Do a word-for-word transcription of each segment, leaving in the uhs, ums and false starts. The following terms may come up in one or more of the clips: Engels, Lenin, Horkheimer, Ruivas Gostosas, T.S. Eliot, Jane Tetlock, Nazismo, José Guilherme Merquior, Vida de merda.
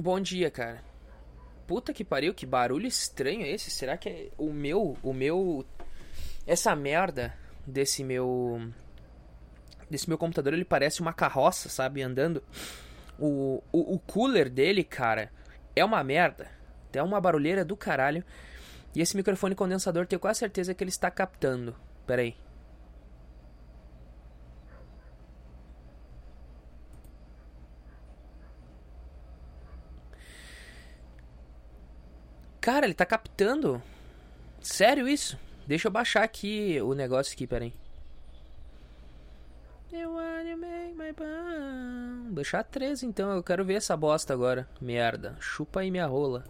Bom dia, cara. Puta que pariu, que barulho estranho é esse? Será que é o meu... O meu... Essa merda desse meu... Desse meu computador, ele parece uma carroça, sabe? Andando. O, o, o cooler dele, cara, é uma merda. É uma barulheira do caralho. E esse microfone condensador, tenho quase certeza que ele está captando. Pera aí. Cara, ele tá captando. Sério isso? Deixa eu baixar aqui o negócio aqui, peraí. Vou deixar três então, eu quero ver essa bosta agora. Merda, chupa aí minha rola.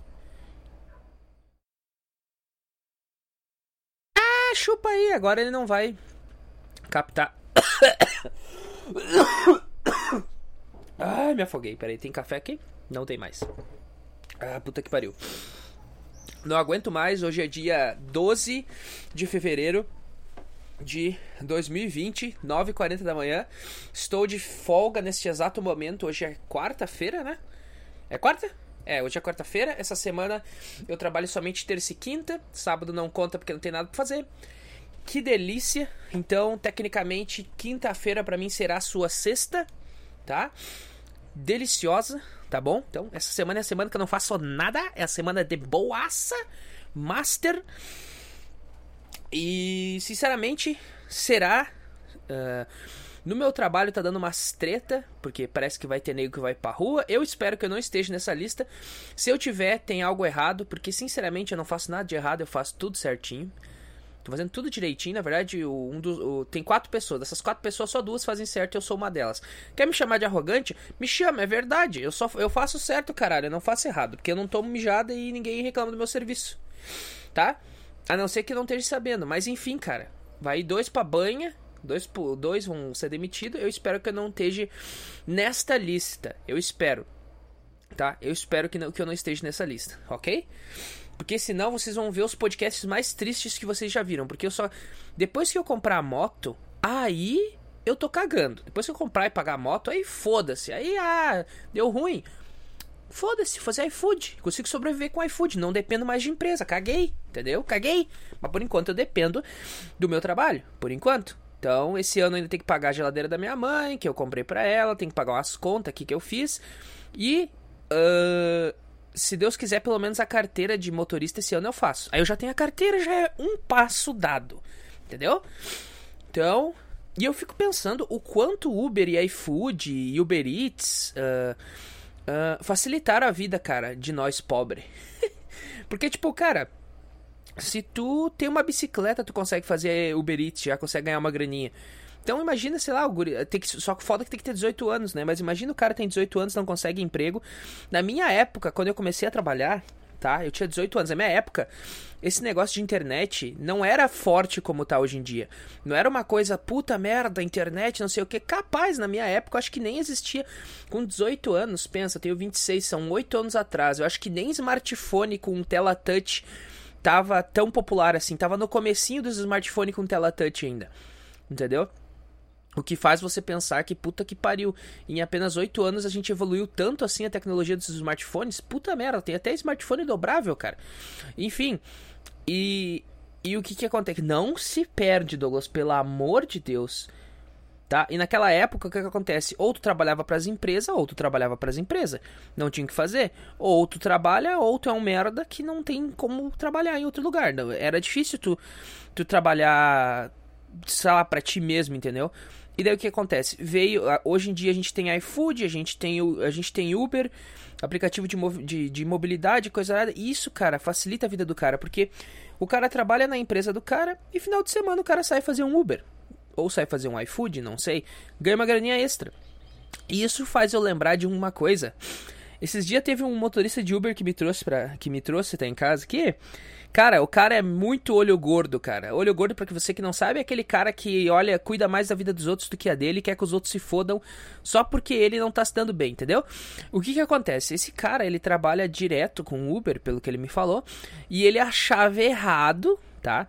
Ah, chupa aí, agora ele não vai captar. Ai, ah, me afoguei, peraí, tem café aqui? Não tem mais. Ah, puta que pariu. Não aguento mais, hoje é dia doze de fevereiro de dois mil e vinte, nove e quarenta da manhã. Estou de folga neste exato momento, hoje é quarta-feira, né? É quarta? É, hoje é quarta-feira, essa semana eu trabalho somente terça e quinta, sábado não conta porque não tem nada pra fazer. Que delícia! Então, tecnicamente, quinta-feira pra mim será a sua sexta, tá? Deliciosa, tá bom? Então, essa semana é a semana que eu não faço nada. É a semana de boaça, master. E, sinceramente, será... Uh, no meu trabalho tá dando umas treta, porque parece que vai ter nego que vai pra rua. Eu espero que eu não esteja nessa lista. Se eu tiver, tem algo errado, porque, sinceramente, eu não faço nada de errado. Eu faço tudo certinho. Tô fazendo tudo direitinho, na verdade, um dos, o, tem quatro pessoas. Dessas quatro pessoas, só duas fazem certo e eu sou uma delas. Quer me chamar de arrogante? Me chama, é verdade. Eu, só, eu faço certo, caralho, eu não faço errado. Porque eu não tomo mijada e ninguém reclama do meu serviço, tá? A não ser que não esteja sabendo. Mas enfim, cara, vai dois pra banha, dois, dois vão ser demitidos. Eu espero que eu não esteja nesta lista. Eu espero, tá? Eu espero que, não, que eu não esteja nessa lista, ok? Porque senão vocês vão ver os podcasts mais tristes que vocês já viram. Porque eu só... Depois que eu comprar a moto, aí eu tô cagando. Depois que eu comprar e pagar a moto, aí foda-se. Aí, ah, deu ruim. Foda-se, fazer iFood. Consigo sobreviver com iFood. Não dependo mais de empresa. Caguei, entendeu? Caguei. Mas por enquanto eu dependo do meu trabalho. Por enquanto. Então, esse ano eu ainda tenho que pagar a geladeira da minha mãe, que eu comprei pra ela. Tenho que pagar umas contas aqui que eu fiz. E... Uh... se Deus quiser, pelo menos a carteira de motorista esse ano eu faço. Aí eu já tenho a carteira, já é um passo dado. Entendeu? Então, e eu fico pensando o quanto Uber e iFood e Uber Eats uh, uh, facilitaram a vida, cara, de nós pobres. Porque, tipo, cara, se tu tem uma bicicleta, tu consegue fazer Uber Eats, já consegue ganhar uma graninha. Então imagina, sei lá, o guri, tem que, só que foda que tem que ter dezoito anos, né? Mas imagina o cara tem dezoito anos, não consegue emprego. Na minha época, quando eu comecei a trabalhar, tá? Eu tinha dezoito anos. Na minha época, esse negócio de internet não era forte como tá hoje em dia. Não era uma coisa, puta merda, internet, não sei o que. Capaz, na minha época, eu acho que nem existia. Com dezoito anos, pensa, eu tenho vinte e seis, são oito anos atrás. Eu acho que nem smartphone com tela touch tava tão popular assim. Tava no comecinho dos smartphones com tela touch ainda, entendeu? O que faz você pensar que puta que pariu, em apenas oito anos a gente evoluiu tanto assim a tecnologia dos smartphones. Puta merda, tem até smartphone dobrável, cara. Enfim, e, e o que que acontece? Não se perde, Douglas, pelo amor de Deus, tá? E naquela época, o que que acontece? Ou tu trabalhava pras empresas, ou tu trabalhava pras empresas. Não tinha o que fazer. Ou tu trabalha, ou tu é um merda que não tem como trabalhar em outro lugar. Era difícil tu, tu trabalhar... sei lá, pra ti mesmo, entendeu? E daí o que acontece? Veio, hoje em dia a gente tem iFood, a gente tem, a gente tem Uber, aplicativo de, mov, de, de mobilidade, coisa nada. E isso, cara, facilita a vida do cara, porque o cara trabalha na empresa do cara e final de semana o cara sai fazer um Uber. Ou sai fazer um iFood, não sei. Ganha uma graninha extra. E isso faz eu lembrar de uma coisa. Esses dias teve um motorista de Uber que me trouxe, pra, que me trouxe, tá em casa, que... Cara, o cara é muito olho gordo, cara. Olho gordo, pra que você que não sabe, é aquele cara que, olha, cuida mais da vida dos outros do que a dele, quer que os outros se fodam só porque ele não tá se dando bem, entendeu? O que que acontece? Esse cara, ele trabalha direto com Uber, pelo que ele me falou, e ele achava errado, tá?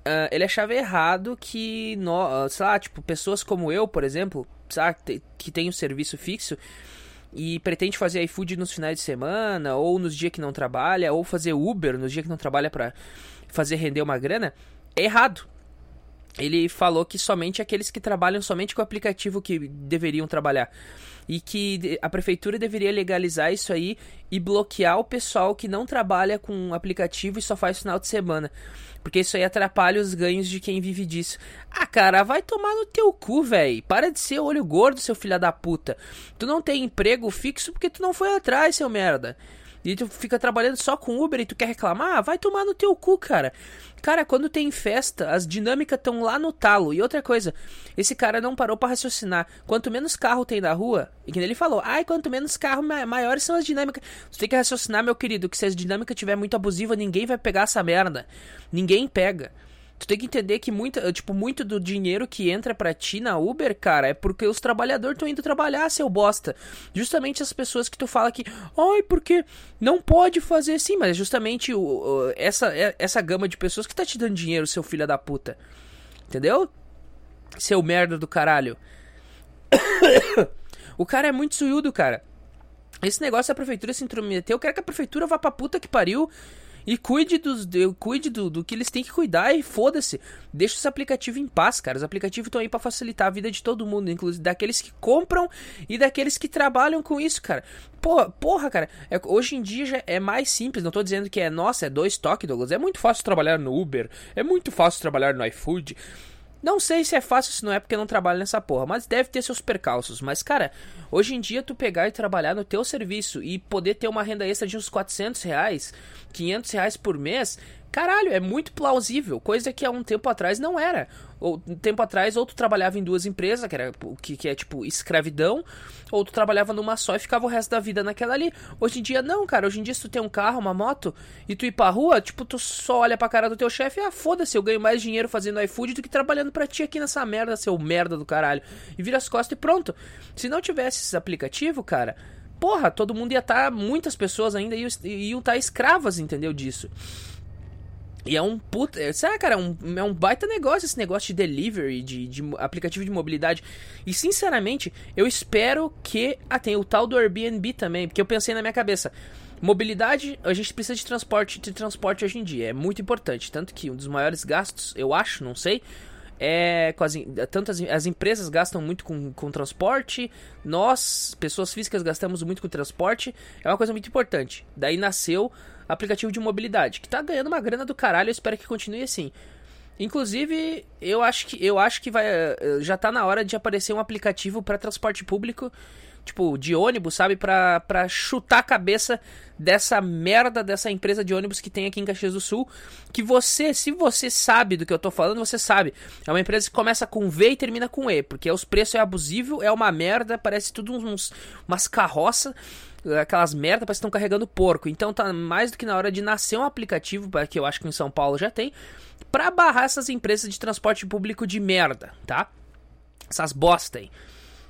Uh, ele achava errado que, no, sei lá, tipo, pessoas como eu, por exemplo, sabe, que tem um serviço fixo, e pretende fazer iFood nos finais de semana, ou nos dias que não trabalha, ou fazer Uber nos dias que não trabalha pra fazer render uma grana, é errado. Ele falou que somente aqueles que trabalham somente com o aplicativo que deveriam trabalhar. E que a prefeitura deveria legalizar isso aí e bloquear o pessoal que não trabalha com aplicativo e só faz final de semana. Porque isso aí atrapalha os ganhos de quem vive disso. Ah, cara, vai tomar no teu cu, velho. Para de ser olho gordo, seu filho da puta. Tu não tem emprego fixo porque tu não foi atrás, seu merda. E tu fica trabalhando só com Uber e tu quer reclamar? Vai tomar no teu cu, cara. Cara, quando tem festa, as dinâmicas estão lá no talo. E outra coisa, esse cara não parou pra raciocinar. Quanto menos carro tem na rua, e que ele falou, ai, quanto menos carro, maiores são as dinâmicas. Tu tem que raciocinar, meu querido, que se as dinâmicas tiver muito abusiva, ninguém vai pegar essa merda. Ninguém pega. Tu tem que entender que muita, tipo, muito do dinheiro que entra pra ti na Uber, cara, é porque os trabalhadores estão indo trabalhar, seu bosta. Justamente as pessoas que tu fala que, ai, porque não pode fazer assim, mas é justamente o, o, essa, essa gama de pessoas que tá te dando dinheiro, seu filho da puta. Entendeu? Seu merda do caralho. O cara é muito suiudo, cara. Esse negócio da prefeitura se intrometeu, eu quero que a prefeitura vá pra puta que pariu. E cuide, dos, cuide do, do que eles têm que cuidar e foda-se. Deixa os aplicativos em paz, cara. Os aplicativos estão aí pra facilitar a vida de todo mundo, inclusive daqueles que compram e daqueles que trabalham com isso, cara. Porra, porra cara. É, hoje em dia já é mais simples. Não tô dizendo que é, nossa, é dois toques, Douglas. É muito fácil trabalhar no Uber. É muito fácil trabalhar no iFood. Não sei se é fácil, se não é, porque eu não trabalho nessa porra. Mas deve ter seus percalços. Mas, cara, hoje em dia tu pegar e trabalhar no teu serviço e poder ter uma renda extra de uns quatrocentos reais, quinhentos reais por mês, caralho, é muito plausível. Coisa que há um tempo atrás não era. Ou, um tempo atrás, ou tu trabalhava em duas empresas, que, era, que, que é tipo escravidão, ou tu trabalhava numa só e ficava o resto da vida naquela ali. Hoje em dia, não, cara. Hoje em dia, se tu tem um carro, uma moto, e tu ir pra rua, tipo, tu só olha pra cara do teu chefe e, ah, foda-se, eu ganho mais dinheiro fazendo iFood do que trabalhando pra ti aqui nessa merda, seu merda do caralho. E vira as costas e pronto. Se não tivesse esses aplicativos, cara, porra, todo mundo ia estar, tá, muitas pessoas ainda iam estar tá escravas, entendeu, disso. E é um puta... Sabe, cara, é um, é um baita negócio esse negócio de delivery, de, de aplicativo de mobilidade. E, sinceramente, eu espero que... Ah, tem o tal do Airbnb também, porque eu pensei na minha cabeça. Mobilidade, a gente precisa de transporte, de transporte hoje em dia, é muito importante. Tanto que um dos maiores gastos, eu acho, não sei... É, quase, tantas, as empresas gastam muito com, com transporte. Nós, pessoas físicas, gastamos muito com transporte. É uma coisa muito importante. Daí nasceu aplicativo de mobilidade, que tá ganhando uma grana do caralho. Eu espero que continue assim. Inclusive, eu acho que, eu acho que vai, já tá na hora de aparecer um aplicativo pra transporte público, tipo, de ônibus, sabe? Pra, pra chutar a cabeça dessa merda, dessa empresa de ônibus que tem aqui em Caxias do Sul. Que você, se você sabe do que eu tô falando, você sabe. É uma empresa que começa com V e termina com E. Porque os preços é abusivo, é uma merda, parece tudo uns, umas carroças, aquelas merda, parece que estão carregando porco. Então tá mais do que na hora de nascer um aplicativo, que eu acho que em São Paulo já tem, pra barrar essas empresas de transporte público de merda, tá? Essas bosta aí.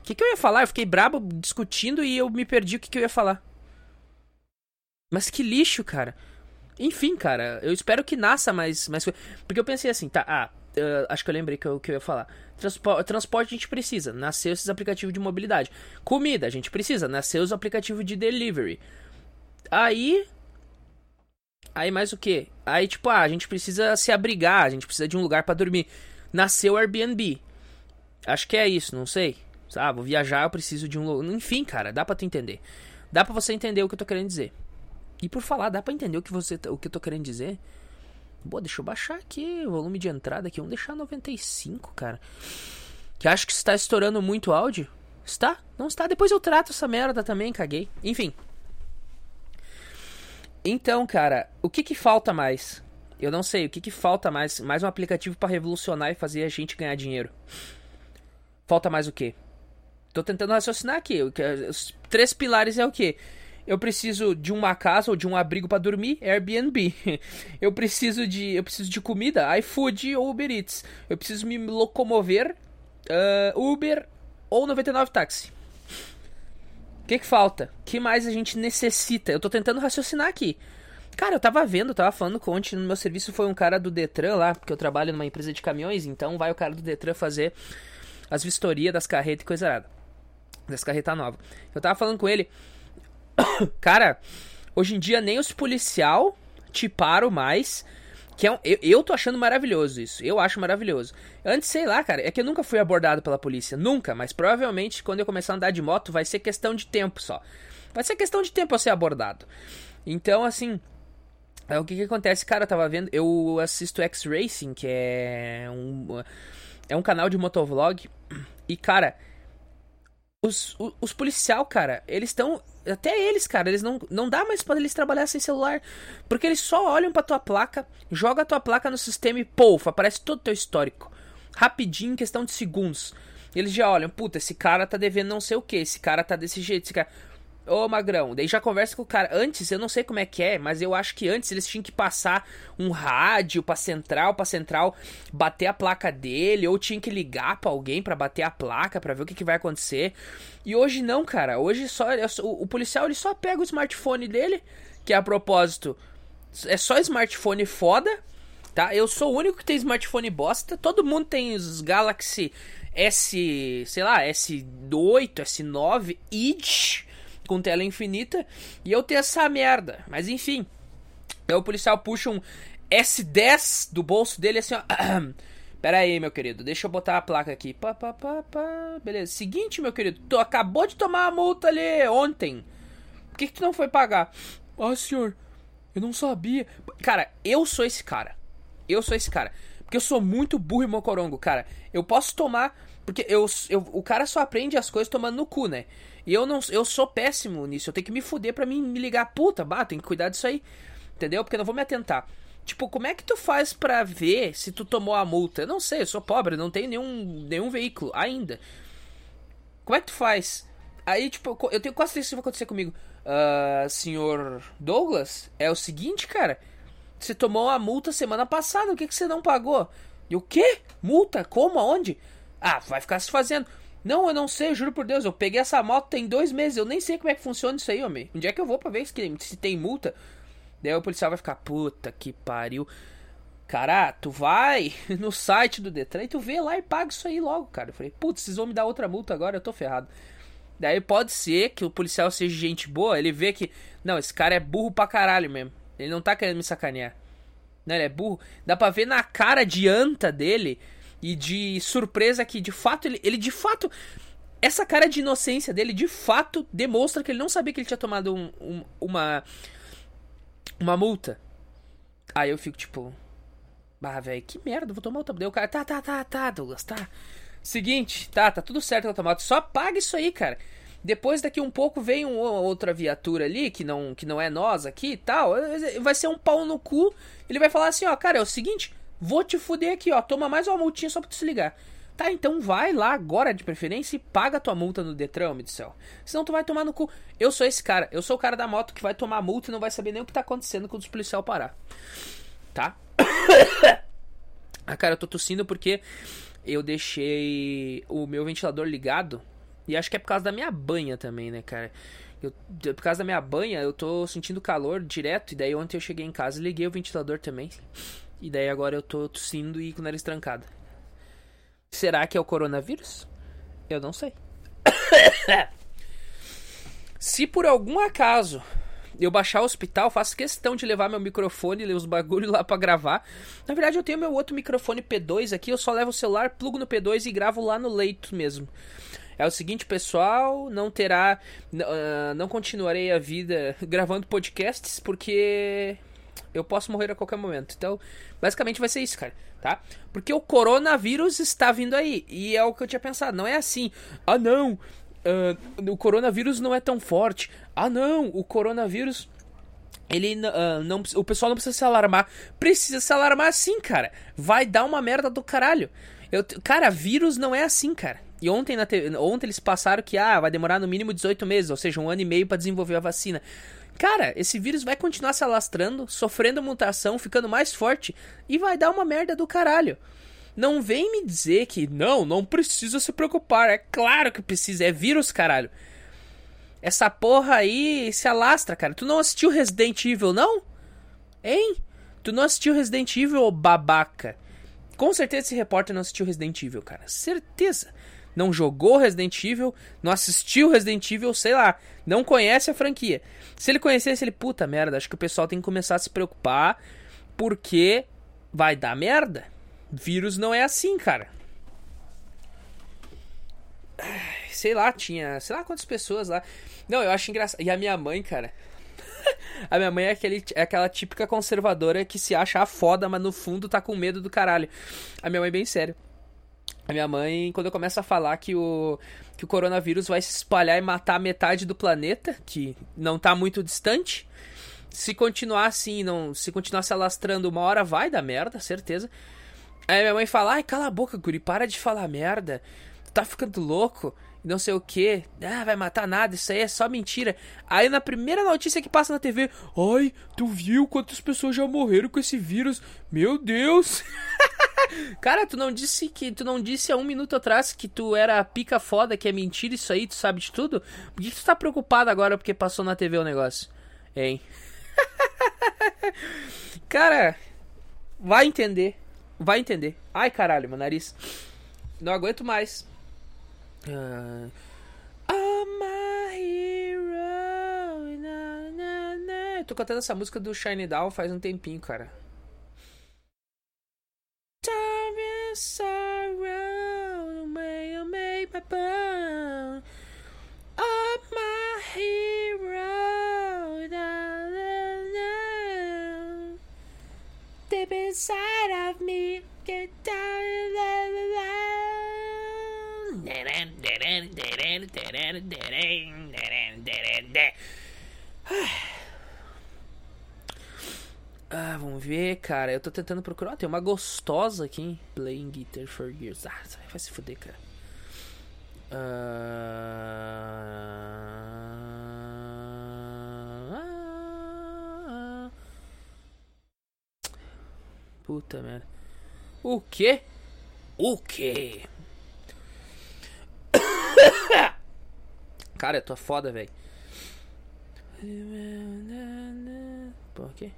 O que, que eu ia falar? Eu fiquei brabo discutindo e eu me perdi o que, que eu ia falar. Mas que lixo, cara. Enfim, cara, eu espero que nasça mais... mais... Porque eu pensei assim, tá, ah, uh, acho que eu lembrei que eu, que eu ia falar. Transpo... Transporte a gente precisa, nasceu esses aplicativos de mobilidade. Comida a gente precisa, nasceu os aplicativos de delivery. Aí... Aí mais o quê? Aí tipo, ah, a gente precisa se abrigar, a gente precisa de um lugar pra dormir. Nasceu o Airbnb. Acho que é isso, não sei. Ah, vou viajar, eu preciso de um lugar. Enfim, cara, dá pra tu entender. Dá pra você entender o que eu tô querendo dizer. E por falar, dá pra entender o que, você, o que eu tô querendo dizer? Boa, deixa eu baixar aqui o volume de entrada aqui. Vamos deixar noventa e cinco, cara. Que acho que está estourando muito áudio. Está? Não está? Depois eu trato essa merda também, caguei. Enfim. Então, cara, o que que falta mais? Eu não sei, o que que falta mais? Mais um aplicativo pra revolucionar e fazer a gente ganhar dinheiro. Falta mais o quê? Tô tentando raciocinar aqui. Os três pilares é o quê? Eu preciso de uma casa ou de um abrigo pra dormir, Airbnb. Eu preciso de, eu preciso de comida, iFood ou Uber Eats. Eu preciso me locomover, uh, Uber ou noventa e nove táxi. O que que falta? O que mais a gente necessita? Eu tô tentando raciocinar aqui. Cara, eu tava vendo, eu tava falando com ontem, no meu serviço foi um cara do Detran lá, porque eu trabalho numa empresa de caminhões, então vai o cara do Detran fazer as vistorias das carretas e coisa errada. Dessa carreta nova. Eu tava falando com ele. Cara, hoje em dia nem os policial te param mais. Que é um, eu, eu tô achando maravilhoso isso. Eu acho maravilhoso. Antes, sei lá, cara, é que eu nunca fui abordado pela polícia. Nunca, mas provavelmente quando eu começar a andar de moto vai ser questão de tempo só. Vai ser questão de tempo eu ser abordado. Então, assim, o que que acontece? Cara, eu tava vendo... Eu assisto X-Racing, que é um, é um canal de motovlog. E, cara... Os, os, os policial, cara, eles estão... Até eles, cara, eles não, não dá mais pra eles trabalhar sem celular. Porque eles só olham pra tua placa, joga a tua placa no sistema e, pouf, aparece todo o teu histórico. Rapidinho, em questão de segundos. Eles já olham, puta, esse cara tá devendo não sei o que, esse cara tá desse jeito, esse cara... Ô, magrão, daí já conversa com o cara. Antes, eu não sei como é que é, mas eu acho que antes eles tinham que passar um rádio pra central, pra central bater a placa dele, ou tinha que ligar pra alguém pra bater a placa, pra ver o que que vai acontecer. E hoje não, cara, hoje só o, o policial ele só pega o smartphone dele, que a propósito é só smartphone foda, tá? Eu sou o único que tem smartphone bosta, todo mundo tem os Galaxy S, sei lá, S oito, S nove, I D... com tela infinita, e eu tenho essa merda. Mas enfim, aí o policial puxa um S dez do bolso dele, assim, ó, pera aí, meu querido, deixa eu botar a placa aqui, pá, pá, pá, pá. Beleza, seguinte, meu querido, tu acabou de tomar a multa ali ontem, por que que tu não foi pagar? Ah, senhor, eu não sabia. Cara, eu sou esse cara, eu sou esse cara, porque eu sou muito burro e mocorongo, cara, eu posso tomar... Porque eu, eu, o cara só aprende as coisas tomando no cu, né? E eu não, eu sou péssimo nisso. Eu tenho que me fuder pra mim me ligar. Puta, bah, tem que cuidar disso aí. Entendeu? Porque eu não vou me atentar. Tipo, como é que tu faz pra ver se tu tomou a multa? Eu não sei, eu sou pobre, não tenho nenhum, nenhum veículo ainda. Como é que tu faz? Aí, tipo, eu tenho quase certeza que isso vai acontecer comigo. Uh, senhor Douglas, é o seguinte, cara. Você tomou a multa semana passada, o que que você não pagou? E o quê? Multa? Como? Aonde? Ah, vai ficar se fazendo. Não, eu não sei, juro por Deus. Eu peguei essa moto tem dois meses. Eu nem sei como é que funciona isso aí, homem. Onde é que eu vou pra ver se tem multa? Daí o policial vai ficar, puta que pariu. Cara, tu vai no site do Detran e tu vê lá e paga isso aí logo, cara. Eu falei, putz, vocês vão me dar outra multa agora, eu tô ferrado. Daí pode ser que o policial seja gente boa, ele vê que... Não, esse cara é burro pra caralho mesmo. Ele não tá querendo me sacanear. Não, ele é burro. Dá pra ver na cara de anta dele... E de surpresa que, de fato, ele, ele de fato... Essa cara de inocência dele, de fato, demonstra que ele não sabia que ele tinha tomado um, um, uma... Uma multa. Aí eu fico, tipo... Ah, velho, que merda, vou tomar outra. Daí o cara, tá, tá, tá, tá, Douglas, tá. Seguinte, tá, tá tudo certo na tomada. Só paga isso aí, cara. Depois, daqui um pouco, vem uma outra viatura ali, que não, que não é nós aqui e tal. Vai ser um pau no cu. Ele vai falar assim, ó, cara, é o seguinte... Vou te fuder aqui, ó, toma mais uma multinha só pra tu se ligar. Tá, então vai lá agora de preferência e paga tua multa no Detran, homem do céu. Senão tu vai tomar no cu. Eu sou esse cara, eu sou o cara da moto que vai tomar multa e não vai saber nem o que tá acontecendo quando os policiais parar. Tá? Ah, cara, eu tô tossindo porque eu deixei o meu ventilador ligado. E acho que é por causa da minha banha também, né, cara? Eu, por causa da minha banha, eu tô sentindo calor direto. E daí ontem eu cheguei em casa e liguei o ventilador também. E daí agora eu tô tossindo e com o nariz trancado. Será que é o coronavírus? Eu não sei. Se por algum acaso eu baixar o hospital, faço questão de levar meu microfone, ler os bagulhos lá pra gravar. Na verdade eu tenho meu outro microfone P dois aqui, eu só levo o celular, plugo no P dois e gravo lá no leito mesmo. É o seguinte, pessoal, não terá... Uh, não continuarei a vida gravando podcasts porque... Eu posso morrer a qualquer momento. Então, basicamente vai ser isso, cara, tá? Porque o coronavírus está vindo aí. E é o que eu tinha pensado. Não é assim. Ah, não. Uh, o coronavírus não é tão forte. Ah, não. O coronavírus... Ele uh, não... O pessoal não precisa se alarmar. Precisa se alarmar sim, cara. Vai dar uma merda do caralho. Eu, cara, vírus não é assim, cara. E ontem, na T V, ontem eles passaram que ah, vai demorar no mínimo dezoito meses. Ou seja, um ano e meio pra desenvolver a vacina. Cara, esse vírus vai continuar se alastrando, sofrendo mutação, ficando mais forte e vai dar uma merda do caralho. Não vem me dizer que não, não precisa se preocupar. É claro que precisa, é vírus, caralho. Essa porra aí se alastra, cara. Tu não assistiu Resident Evil, não? Hein? Tu não assistiu Resident Evil, babaca? Com certeza esse repórter não assistiu Resident Evil, cara. Certeza. não jogou Resident Evil, não assistiu Resident Evil, sei lá, não conhece a franquia. Se ele conhecesse, ele, puta merda, acho que o pessoal tem que começar a se preocupar, porque vai dar merda. Vírus não é assim, cara. Sei lá, tinha, sei lá quantas pessoas lá. Não, eu acho engraçado. E a minha mãe, cara... A minha mãe é, aquele, é aquela típica conservadora que se acha a foda, mas no fundo tá com medo do caralho. A minha mãe é bem séria. A minha mãe, quando eu começo a falar que o, que o coronavírus vai se espalhar e matar metade do planeta, que não tá muito distante, se continuar assim, não, se continuar se alastrando, uma hora vai dar merda, certeza. Aí minha mãe fala, ai, cala a boca, guri, para de falar merda, tá ficando louco, não sei o que, ah, vai matar nada, isso aí é só mentira. Aí na primeira notícia que passa na T V, ai, tu viu quantas pessoas já morreram com esse vírus, meu Deus. Cara, tu não disse que tu não disse há um minuto atrás que tu era pica foda, que é mentira isso aí, tu sabe de tudo? Por que tu tá preocupado agora porque passou na T V o negócio, hein? Cara, vai entender, vai entender. Ai, caralho, meu nariz, não aguento mais. Uh, oh my hero, na, na, na. Eu tô cantando essa música do Shine Down faz um tempinho, cara. Oh my hero, na, na, na. Deep inside of me, get down, la, la, la. Ah, vamos ver, cara. Eu tô tentando procurar. Ah, tem uma gostosa aqui, hein? Playing Guitar for Years. Ah, vai se fuder, cara. Ah... Puta merda. O quê? O quê? Cara, eu tô foda, velho. Por quê?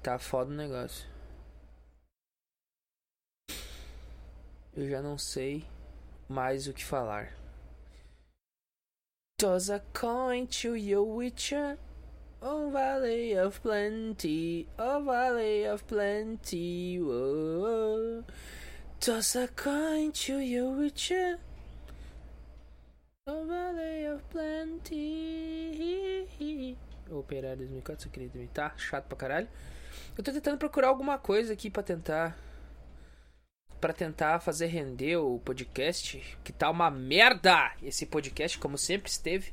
Tá foda o negócio. Eu já não sei mais o que falar. Toss a coin to your witcher, oh valley of plenty, oh valley of plenty, oh, oh. Toss a coin to your witcher, oh valley of plenty. Operário dois mil e quatro, só queria imitar, chato pra caralho. Eu tô tentando procurar alguma coisa aqui pra tentar Pra tentar fazer render o podcast, que tá uma merda esse podcast, como sempre esteve.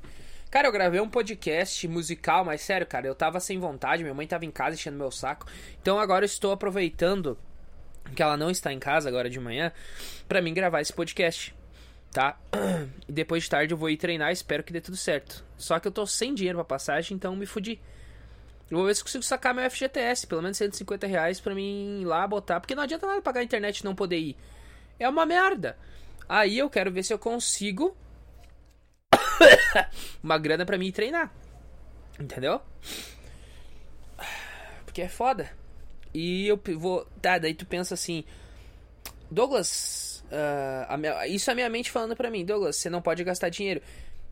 Cara, eu gravei um podcast musical, mas sério, cara, eu tava sem vontade, minha mãe tava em casa enchendo meu saco. Então agora eu estou aproveitando que ela não está em casa agora de manhã pra mim gravar esse podcast, tá? E depois de tarde eu vou ir treinar, espero que dê tudo certo. Só que eu tô sem dinheiro pra passagem, então me fudi. Eu vou ver se consigo sacar meu F G T S, pelo menos cento e cinquenta reais pra mim ir lá botar, porque não adianta nada pagar a internet e não poder ir. É uma merda. Aí eu quero ver se eu consigo uma grana pra mim ir treinar, entendeu? Porque é foda. E eu vou... Tá, daí tu pensa assim... Douglas... Uh, a minha, isso é a minha mente falando pra mim. Douglas, você não pode gastar dinheiro.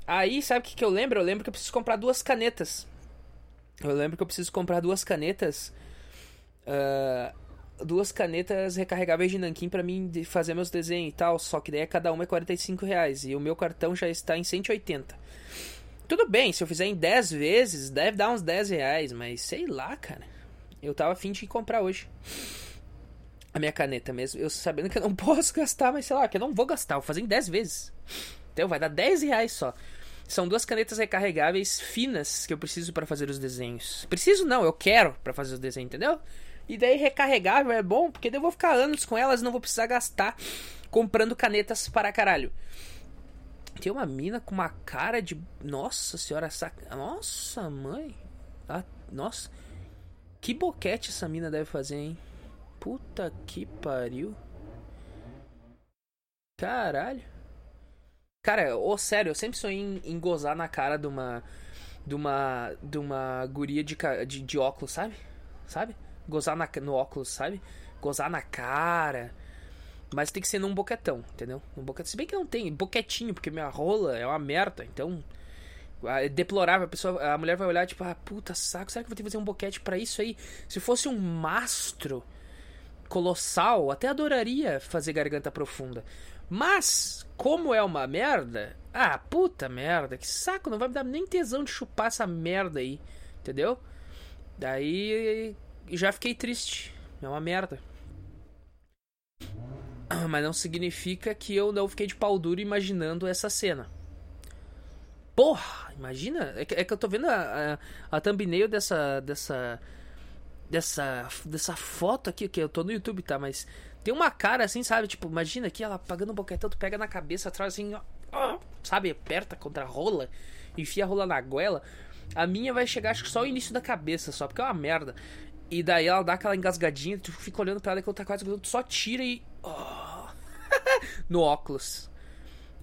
Aí, sabe o que, que eu lembro? Eu lembro que eu preciso comprar duas canetas. Eu lembro que eu preciso comprar duas canetas... Uh, duas canetas recarregáveis de nanquim pra mim fazer meus desenhos e tal. Só que daí cada uma é quarenta e cinco reais. E o meu cartão já está em cento e oitenta. Tudo bem, se eu fizer em dez vezes, deve dar uns dez reais. Mas sei lá, cara... Eu tava afim de comprar hoje a minha caneta mesmo. Eu sabendo que eu não posso gastar, mas sei lá, que eu não vou gastar. Vou fazer em dez vezes. Então vai dar dez reais só. São duas canetas recarregáveis finas que eu preciso pra fazer os desenhos. Preciso não, eu quero pra fazer os desenhos, entendeu? E daí recarregável é bom, porque daí eu vou ficar anos com elas e não vou precisar gastar comprando canetas para caralho. Tem uma mina com uma cara de... Nossa senhora, saca... Nossa, mãe. Ah, nossa... Que boquete essa mina deve fazer, hein? Puta que pariu. Caralho. Cara, ô, sério, eu sempre sonhei em, em gozar na cara de uma... De uma... De uma guria de, de, de óculos, sabe? Sabe? Gozar na, no óculos, sabe? Gozar na cara. Mas tem que ser num boquetão, entendeu? Num boquetão. Se bem que não tem boquetinho, porque minha rola é uma merda, então... É deplorável, a, pessoa, a mulher vai olhar tipo, ah, puta saco, será que eu vou ter que fazer um boquete pra isso aí? Se fosse um mastro colossal, até adoraria fazer garganta profunda. Mas, como é uma merda, ah, puta merda, que saco, não vai me dar nem tesão de chupar essa merda aí, entendeu? Daí, já fiquei triste, é uma merda. Mas não significa que eu não fiquei de pau duro imaginando essa cena. Porra, imagina, é que, é que eu tô vendo a, a, a thumbnail dessa, dessa, dessa, dessa foto aqui, que eu tô no YouTube, tá, mas tem uma cara assim, sabe, tipo, imagina aqui ela pagando um boquetão, tu pega na cabeça, atrás assim, ó, ó, sabe, aperta contra a rola, enfia a rola na goela, a minha vai chegar acho que só o início da cabeça só, porque é uma merda, e daí ela dá aquela engasgadinha, tu fica olhando pra ela que ela tá quase, tu só tira e, ó, no óculos.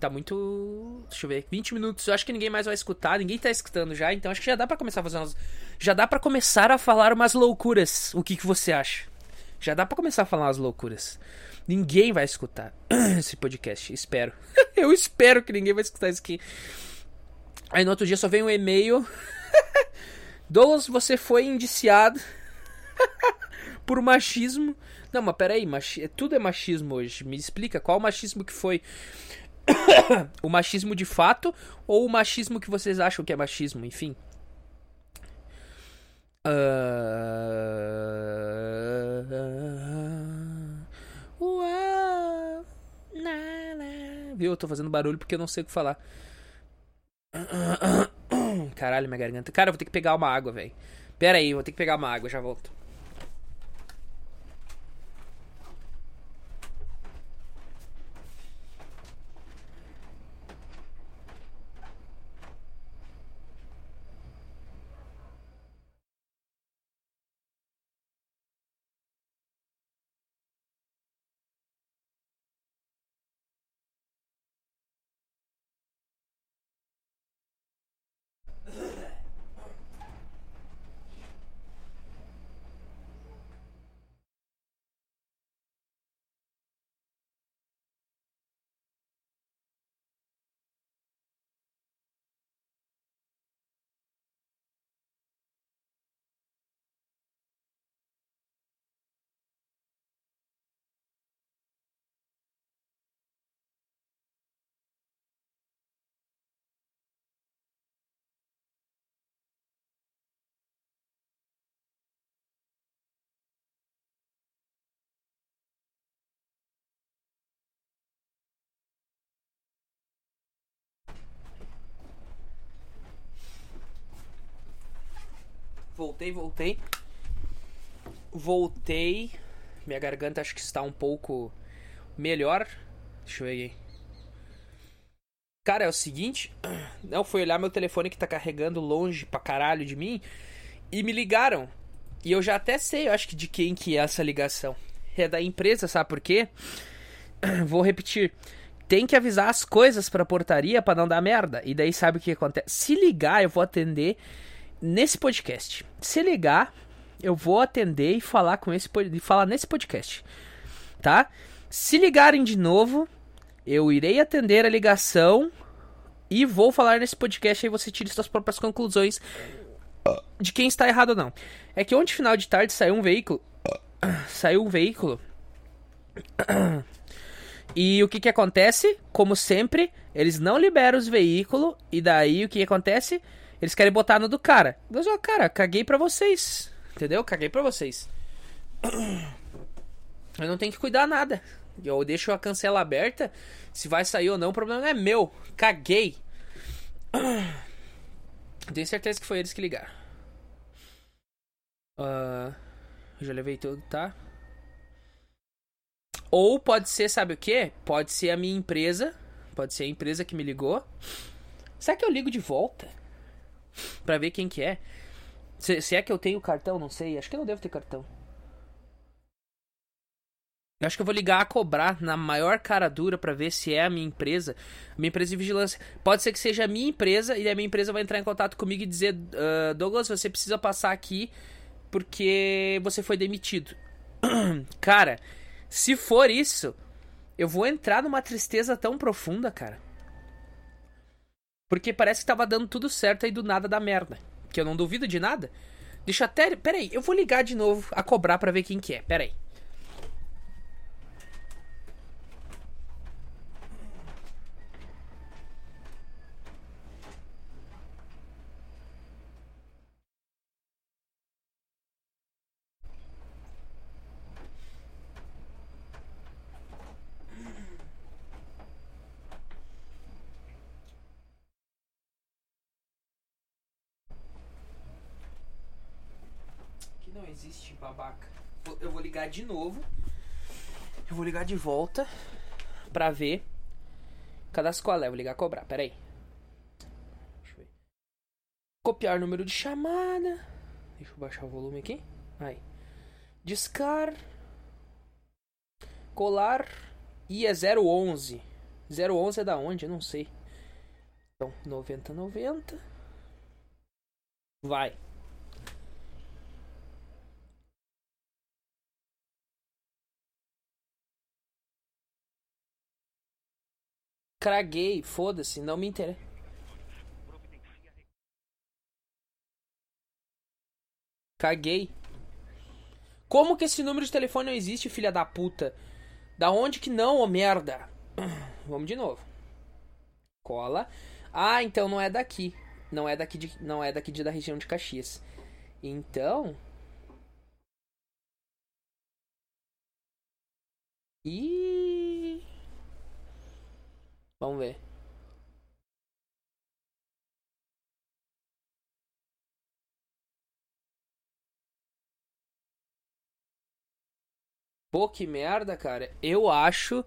Tá muito... Deixa eu ver. vinte minutos. Eu acho que ninguém mais vai escutar. Ninguém tá escutando já. Então acho que já dá pra começar a fazer umas... Já dá pra começar a falar umas loucuras. O que que você acha? Já dá pra começar a falar umas loucuras. Ninguém vai escutar esse podcast. Espero. Eu espero que ninguém vai escutar isso aqui. Aí no outro dia só vem um e-mail. Douglas, você foi indiciado por machismo. Não, mas peraí. Machi... Tudo é machismo hoje. Me explica qual machismo que foi... O machismo de fato ou o machismo que vocês acham que é machismo, enfim. Uh... Uau. Na, na. Viu? Eu tô fazendo barulho porque eu não sei o que falar. Caralho, minha garganta. Cara, eu vou ter que pegar uma água, velho. Pera aí, eu vou ter que pegar uma água, já volto. Voltei, voltei. Voltei. Minha garganta acho que está um pouco melhor. Deixa eu ver aí. Cara, é o seguinte. Eu fui olhar meu telefone que tá carregando longe pra caralho de mim. E me ligaram. E eu já até sei, eu acho que de quem que é essa ligação. É da empresa, sabe por quê? Vou repetir. Tem que avisar as coisas pra portaria pra não dar merda. E daí sabe o que acontece? Se ligar, eu vou atender... Nesse podcast, se ligar, eu vou atender e falar com esse e falar nesse podcast, tá? Se ligarem de novo, eu irei atender a ligação e vou falar nesse podcast, aí você tira suas próprias conclusões de quem está errado ou não. É que ontem, final de tarde, saiu um veículo, saiu um veículo, e o que que acontece? Como sempre, eles não liberam os veículos, e daí o que acontece? Eles querem botar no do cara. Mas, ó, cara, caguei pra vocês. Entendeu? Caguei pra vocês. Eu não tenho que cuidar nada. Eu deixo a cancela aberta. Se vai sair ou não, o problema não é meu. Caguei. Tenho certeza que foi eles que ligaram. Uh, já levei tudo, tá? Ou pode ser, sabe o quê? Pode ser a minha empresa. Pode ser a empresa que me ligou. Será que eu ligo de volta? Pra ver quem que é. Se, se é que eu tenho cartão, não sei. Acho que eu não devo ter cartão. Eu acho que eu vou ligar a cobrar na maior cara dura pra ver se é a minha empresa. Minha empresa de vigilância. Pode ser que seja a minha empresa e a minha empresa vai entrar em contato comigo e dizer uh, Douglas, você precisa passar aqui porque você foi demitido. Cara, se for isso, eu vou entrar numa tristeza tão profunda, cara. Porque parece que tava dando tudo certo aí do nada da merda. Que eu não duvido de nada. Deixa até... Peraí, eu vou ligar de novo a cobrar pra ver quem que é. Peraí. Não existe, babaca. Eu vou ligar de novo. Eu vou ligar de volta pra ver. Cadê as qual é? Eu vou ligar a cobrar, peraí. Deixa eu ver. Copiar o número de chamada. Deixa eu baixar o volume aqui. Aí. Discar. Colar. E é zero onze. zero onze é da onde? Eu não sei. Então, noventa noventa. Vai. Craguei, foda-se, não me interessa. Caguei. Como que esse número de telefone não existe, filha da puta? Da onde que não, ô merda? Vamos de novo. Cola. Ah, então não é daqui. Não é daqui, de, não é daqui de, da região de Caxias. Então... Ih... Vamos ver. Pô, que merda, cara. Eu acho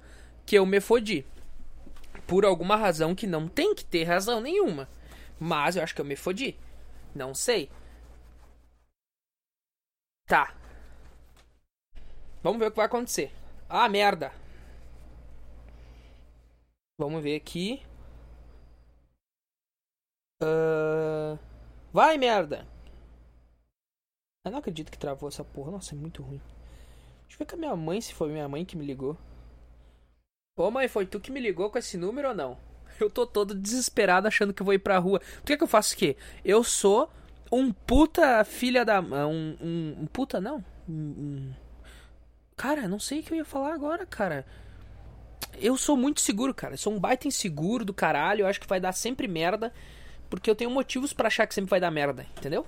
que eu me fodi. Por alguma razão que não tem que ter razão nenhuma. Mas eu acho que eu me fodi. Não sei. Tá. Vamos ver o que vai acontecer. Ah, merda. Vamos ver aqui. Uh... Vai, merda! Eu não acredito que travou essa porra. Nossa, é muito ruim. Deixa eu ver com a minha mãe, se foi minha mãe que me ligou. Ô, mãe, foi tu que me ligou com esse número ou não? Eu tô todo desesperado achando que eu vou ir pra rua. Por que que eu faço o quê? Eu sou um puta filha da... Um, um, um puta, não? Um, um... Cara, não sei o que eu ia falar agora, cara. Eu sou muito seguro, cara. Eu sou um baita inseguro do caralho. Eu acho que vai dar sempre merda. Porque eu tenho motivos pra achar que sempre vai dar merda, entendeu?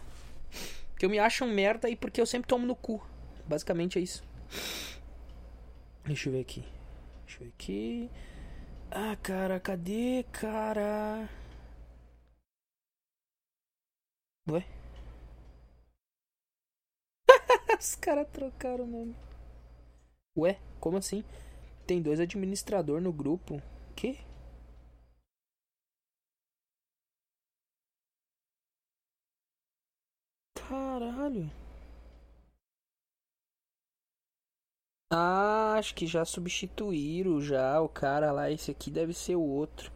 Porque eu me acho um merda e porque eu sempre tomo no cu. Basicamente é isso. Deixa eu ver aqui. Deixa eu ver aqui. Ah, cara, cadê, cara? Ué? Os caras trocaram o nome. Ué? Como assim? Tem dois administradores no grupo. Que? Caralho. Ah, acho que já substituíram já o cara lá. Esse aqui deve ser o outro.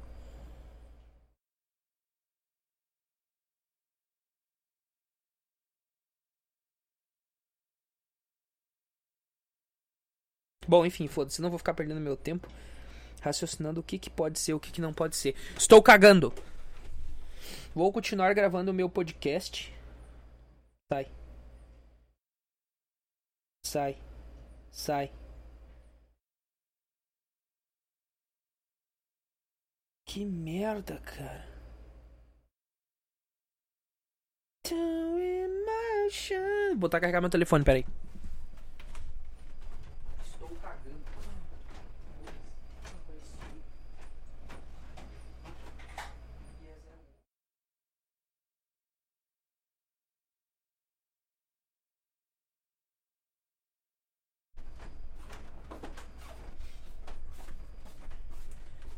Bom, enfim, foda-se, não vou ficar perdendo meu tempo raciocinando o que que pode ser, o que que não pode ser. Estou cagando. Vou continuar gravando o meu podcast. Sai. Sai. Sai. Que merda, cara. Vou botar carregar meu telefone, peraí.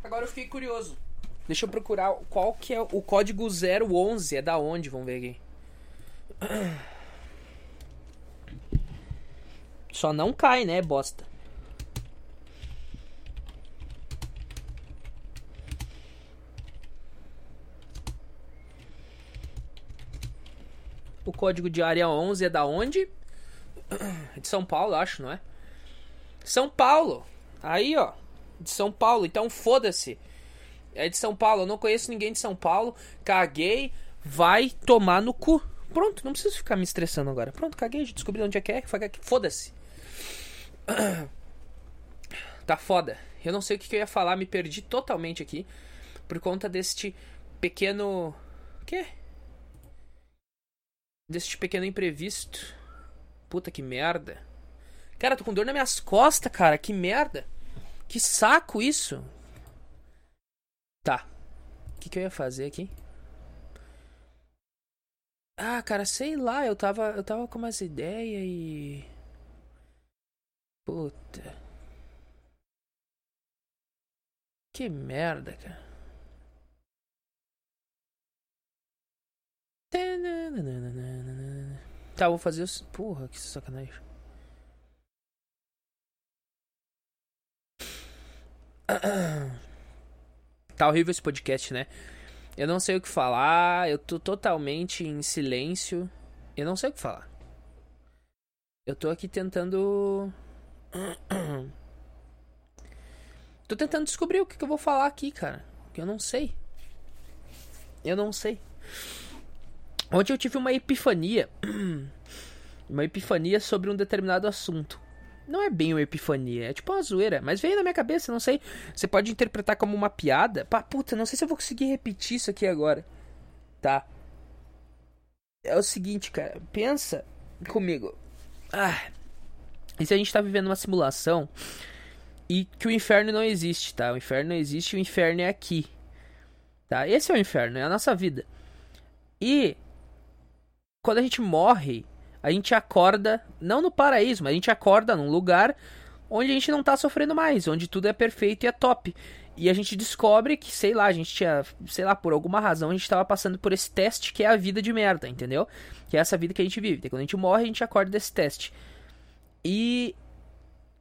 Agora eu fiquei curioso. Deixa eu procurar qual que é o código zero onze. É da onde? Vamos ver aqui. Só não cai, né, bosta? O código de área onze é da onde? É de São Paulo, acho, não é? São Paulo! Aí, ó. de São Paulo, então foda-se. É de São Paulo, eu não conheço ninguém de São Paulo, caguei, vai tomar no cu. Pronto, não preciso ficar me estressando agora. Pronto, caguei, já descobri onde é que é, foda-se. Tá foda. Eu não sei o que eu ia falar, me perdi totalmente aqui por conta deste pequeno... Quê? Deste pequeno imprevisto. Puta que merda. Cara, tô com dor nas minhas costas, cara, que merda. Que saco isso. Tá, o que, que eu ia fazer aqui? Ah, cara, sei lá, eu tava, eu tava com umas ideias e... Puta. Que merda, cara. Tá, vou fazer os... Porra, que sacanagem. Tá horrível esse podcast, né? Eu não sei o que falar, eu tô totalmente em silêncio. Eu não sei o que falar. Eu tô aqui tentando... Tô tentando descobrir o que, que eu vou falar aqui, cara. Eu não sei. Eu não sei. Ontem eu tive uma epifania. Uma epifania sobre um determinado assunto. Não é bem uma epifania, é tipo uma zoeira. Mas veio na minha cabeça, não sei. Você pode interpretar como uma piada. Pá, puta, não sei se eu vou conseguir repetir isso aqui agora. Tá. É o seguinte, cara. Pensa comigo. Ah, e se a gente tá vivendo uma simulação e que o inferno não existe, tá? O inferno não existe, o inferno é aqui. Tá? Esse é o inferno, é a nossa vida. E quando a gente morre... A gente acorda, não no paraíso, mas a gente acorda num lugar onde a gente não tá sofrendo mais, onde tudo é perfeito e é top. E a gente descobre que, sei lá, a gente tinha, sei lá, por alguma razão, a gente tava passando por esse teste que é a vida de merda, entendeu? Que é essa vida que a gente vive. Então, quando a gente morre, a gente acorda desse teste. E,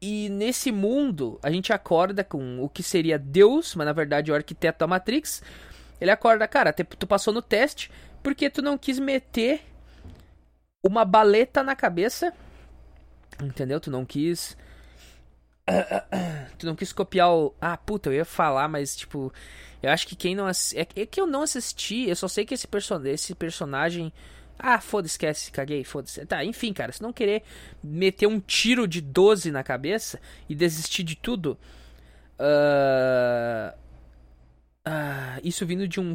e nesse mundo, a gente acorda com o que seria Deus, mas na verdade o arquiteto da Matrix. Ele acorda, cara, tu passou no teste porque tu não quis meter... Uma baleta na cabeça, entendeu? Tu não quis... Tu não quis copiar o... Ah, puta, eu ia falar, mas tipo... Eu acho que quem não... Ass... É que eu não assisti, eu só sei que esse, person... esse personagem... Ah, foda-se, esquece, caguei, foda-se. Tá, enfim, cara, se não querer meter um tiro de doze na cabeça e desistir de tudo... Uh... Uh... Isso vindo de um,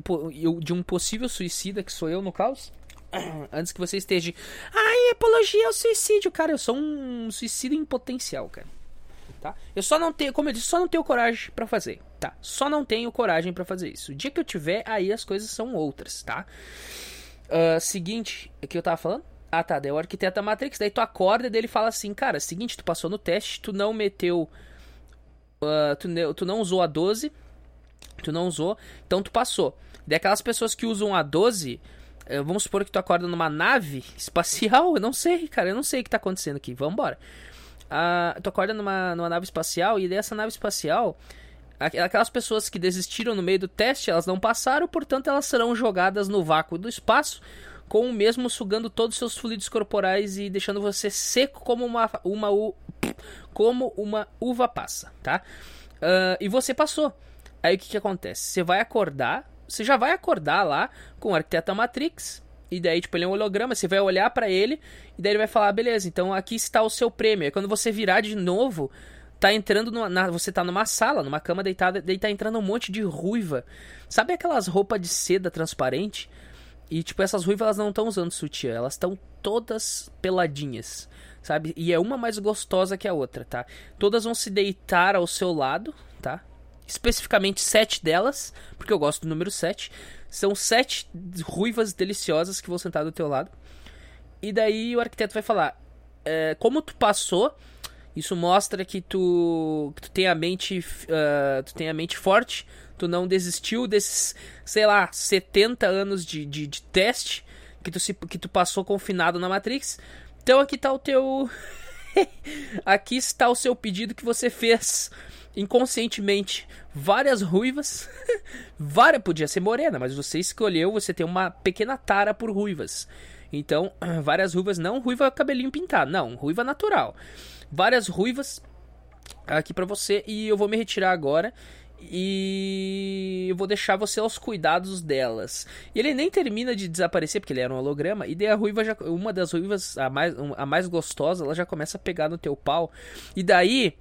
de um possível suicida, que sou eu no caos... Antes que você esteja... Ai, apologia ao suicídio. Cara, eu sou um suicida em potencial, cara. Tá? Eu só não tenho... Como eu disse, só não tenho coragem pra fazer. Tá? Só não tenho coragem pra fazer isso. O dia que eu tiver, aí as coisas são outras, tá? Uh, seguinte... O que eu tava falando? Ah, tá. Daí o arquiteto da Matrix. Daí tu acorda e dele fala assim... Cara, seguinte, tu passou no teste. Tu não meteu... Uh, tu, tu não usou a doze. Tu não usou. Então tu passou. Daí aquelas pessoas que usam a doze... Vamos supor que tu acorda numa nave espacial. Eu não sei, cara. Eu não sei o que tá acontecendo aqui. Vambora. Ah, tu acorda numa, numa nave espacial. E dessa nave espacial... Aquelas pessoas que desistiram no meio do teste... Elas não passaram. Portanto, elas serão jogadas no vácuo do espaço... Com o mesmo sugando todos os seus fluidos corporais... E deixando você seco como uma, uma, u... como uma uva passa, tá? Ah, e você passou. Aí o que que acontece? Você vai acordar... Você já vai acordar lá com o arquiteto Matrix. E daí, tipo, ele é um holograma. Você vai olhar pra ele. E daí ele vai falar, beleza, então aqui está o seu prêmio. E quando você virar de novo, tá entrando numa, na, você tá numa sala, numa cama deitada. Daí tá entrando um monte de ruiva. Sabe aquelas roupas de seda transparente? E, tipo, essas ruivas, elas não estão usando sutiã. Elas estão todas peladinhas, sabe? E é uma mais gostosa que a outra, tá? Todas vão se deitar ao seu lado, tá? Especificamente sete delas, porque eu gosto do número sete. São sete ruivas deliciosas que vão sentar do teu lado. E daí o arquiteto vai falar, é, como tu passou, isso mostra que tu, que tu, tem a mente, uh, tu tem a mente forte, tu não desistiu desses, sei lá, setenta anos de, de, de teste que tu, se, que tu passou confinado na Matrix. Então aqui tá o teu... aqui está o seu pedido que você fez... Inconscientemente, várias ruivas. Várias, podia ser morena, mas você escolheu, você tem uma pequena tara por ruivas. Então, várias ruivas, não ruiva cabelinho pintado, não, ruiva natural. Várias ruivas aqui pra você, e eu vou me retirar agora e eu vou deixar você aos cuidados delas. E ele nem termina de desaparecer, porque ele era um holograma, e daí a ruiva já, uma das ruivas, a mais, a mais gostosa, ela já começa a pegar no teu pau, e daí...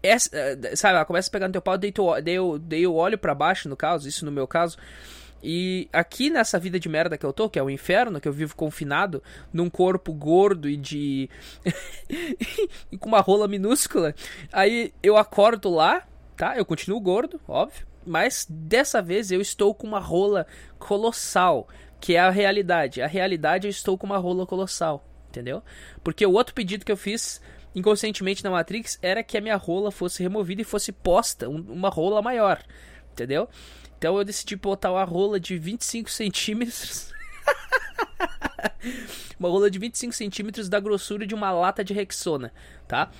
Essa, sabe, ela começa a pegar no teu pau, daí, tu, daí, eu, daí eu olho pra baixo, no caso, isso no meu caso, e aqui nessa vida de merda que eu tô, que é o inferno, que eu vivo confinado, num corpo gordo e de... e com uma rola minúscula, aí eu acordo lá, tá? Eu continuo gordo, óbvio, mas dessa vez eu estou com uma rola colossal, que é a realidade. A realidade, eu estou com uma rola colossal, entendeu? Porque o outro pedido que eu fiz... inconscientemente na Matrix, era que a minha rola fosse removida e fosse posta um, uma rola maior, entendeu? Então eu decidi botar uma rola de vinte e cinco centímetros, uma rola de vinte e cinco centímetros da grossura de uma lata de Rexona, tá?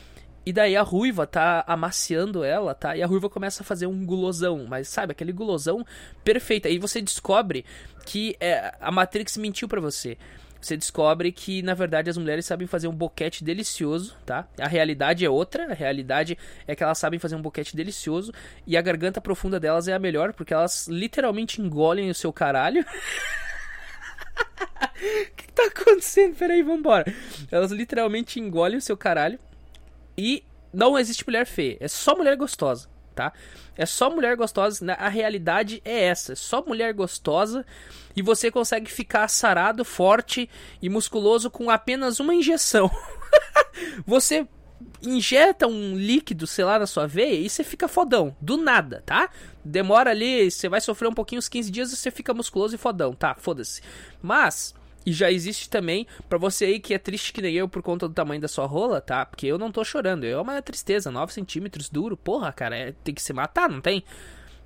E daí a ruiva tá amaciando ela, tá? E a ruiva começa a fazer um gulosão, mas sabe, aquele gulosão perfeito. Aí você descobre que é, a Matrix mentiu pra você. Você descobre que, na verdade, as mulheres sabem fazer um boquete delicioso, tá? A realidade é outra, a realidade é que elas sabem fazer um boquete delicioso e a garganta profunda delas é a melhor, porque elas literalmente engolem o seu caralho. O que, que tá acontecendo? Peraí, vambora. Elas literalmente engolem o seu caralho e não existe mulher feia, é só mulher gostosa, tá? É só mulher gostosa, a realidade é essa, é só mulher gostosa e você consegue ficar sarado, forte e musculoso com apenas uma injeção. Você injeta um líquido, sei lá, na sua veia e você fica fodão, do nada, tá? Demora ali, você vai sofrer um pouquinho, uns quinze dias e você fica musculoso e fodão, tá? Foda-se. Mas... e já existe também, pra você aí que é triste que nem eu por conta do tamanho da sua rola, tá? Porque eu não tô chorando, é uma tristeza, nove centímetros duro, porra, cara, é, tem que se matar, não tem?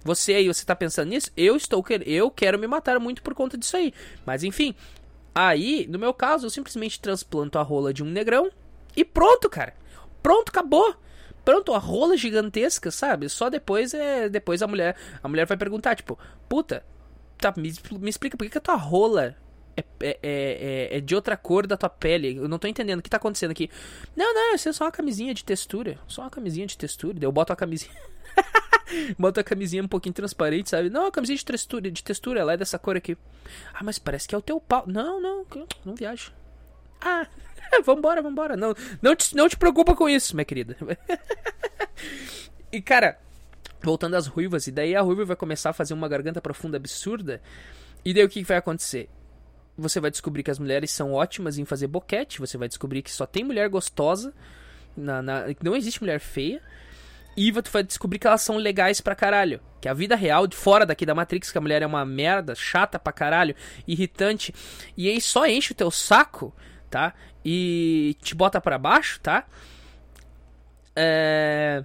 Você aí, você tá pensando nisso? Eu estou eu quero me matar muito por conta disso aí, mas enfim, aí, no meu caso, eu simplesmente transplanto a rola de um negrão e pronto, cara, pronto, acabou. Pronto, a rola gigantesca, sabe? Só depois, é depois a mulher, a mulher vai perguntar, tipo, puta, tá, me, me explica por que, que a tua rola... É, é, é, é de outra cor da tua pele. Eu não tô entendendo o que tá acontecendo aqui. Não, não, isso é só uma camisinha de textura. Só uma camisinha de textura, daí eu boto a camisinha boto a camisinha um pouquinho transparente, sabe? Não, a camisinha de textura, de textura, ela é dessa cor aqui. Ah, mas parece que é o teu pau. Não, não, não viajo. Ah, vambora, vambora. Não, não, te, não te preocupa com isso, minha querida. E cara, voltando às ruivas, e daí a ruiva vai começar a fazer uma garganta profunda absurda. E daí o que vai acontecer? Você vai descobrir que as mulheres são ótimas em fazer boquete. Você vai descobrir que só tem mulher gostosa. Na, na, não existe mulher feia. E tu vai descobrir que elas são legais pra caralho. Que a vida real, de fora daqui da Matrix, que a mulher é uma merda, chata pra caralho, irritante. E aí só enche o teu saco, tá? E te bota pra baixo, tá? É...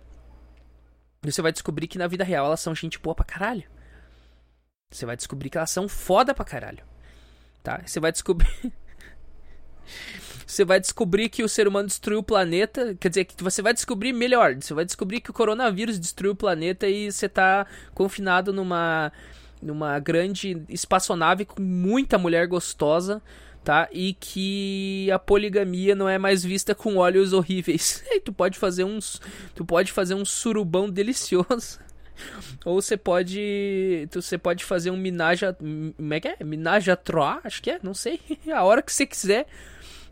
Você vai descobrir que na vida real elas são gente boa pra caralho. Você vai descobrir que elas são foda pra caralho. Tá? Você vai descobrir você vai descobrir que o ser humano destruiu o planeta, quer dizer, que você vai descobrir melhor, você vai descobrir que o coronavírus destruiu o planeta e você tá confinado numa, numa grande espaçonave com muita mulher gostosa, tá? E que a poligamia não é mais vista com olhos horríveis. E tu pode fazer uns, tu pode fazer um surubão delicioso. Ou você pode você pode fazer um menage a, como é que é? Menage à trois, acho que é, não sei, a hora que você quiser,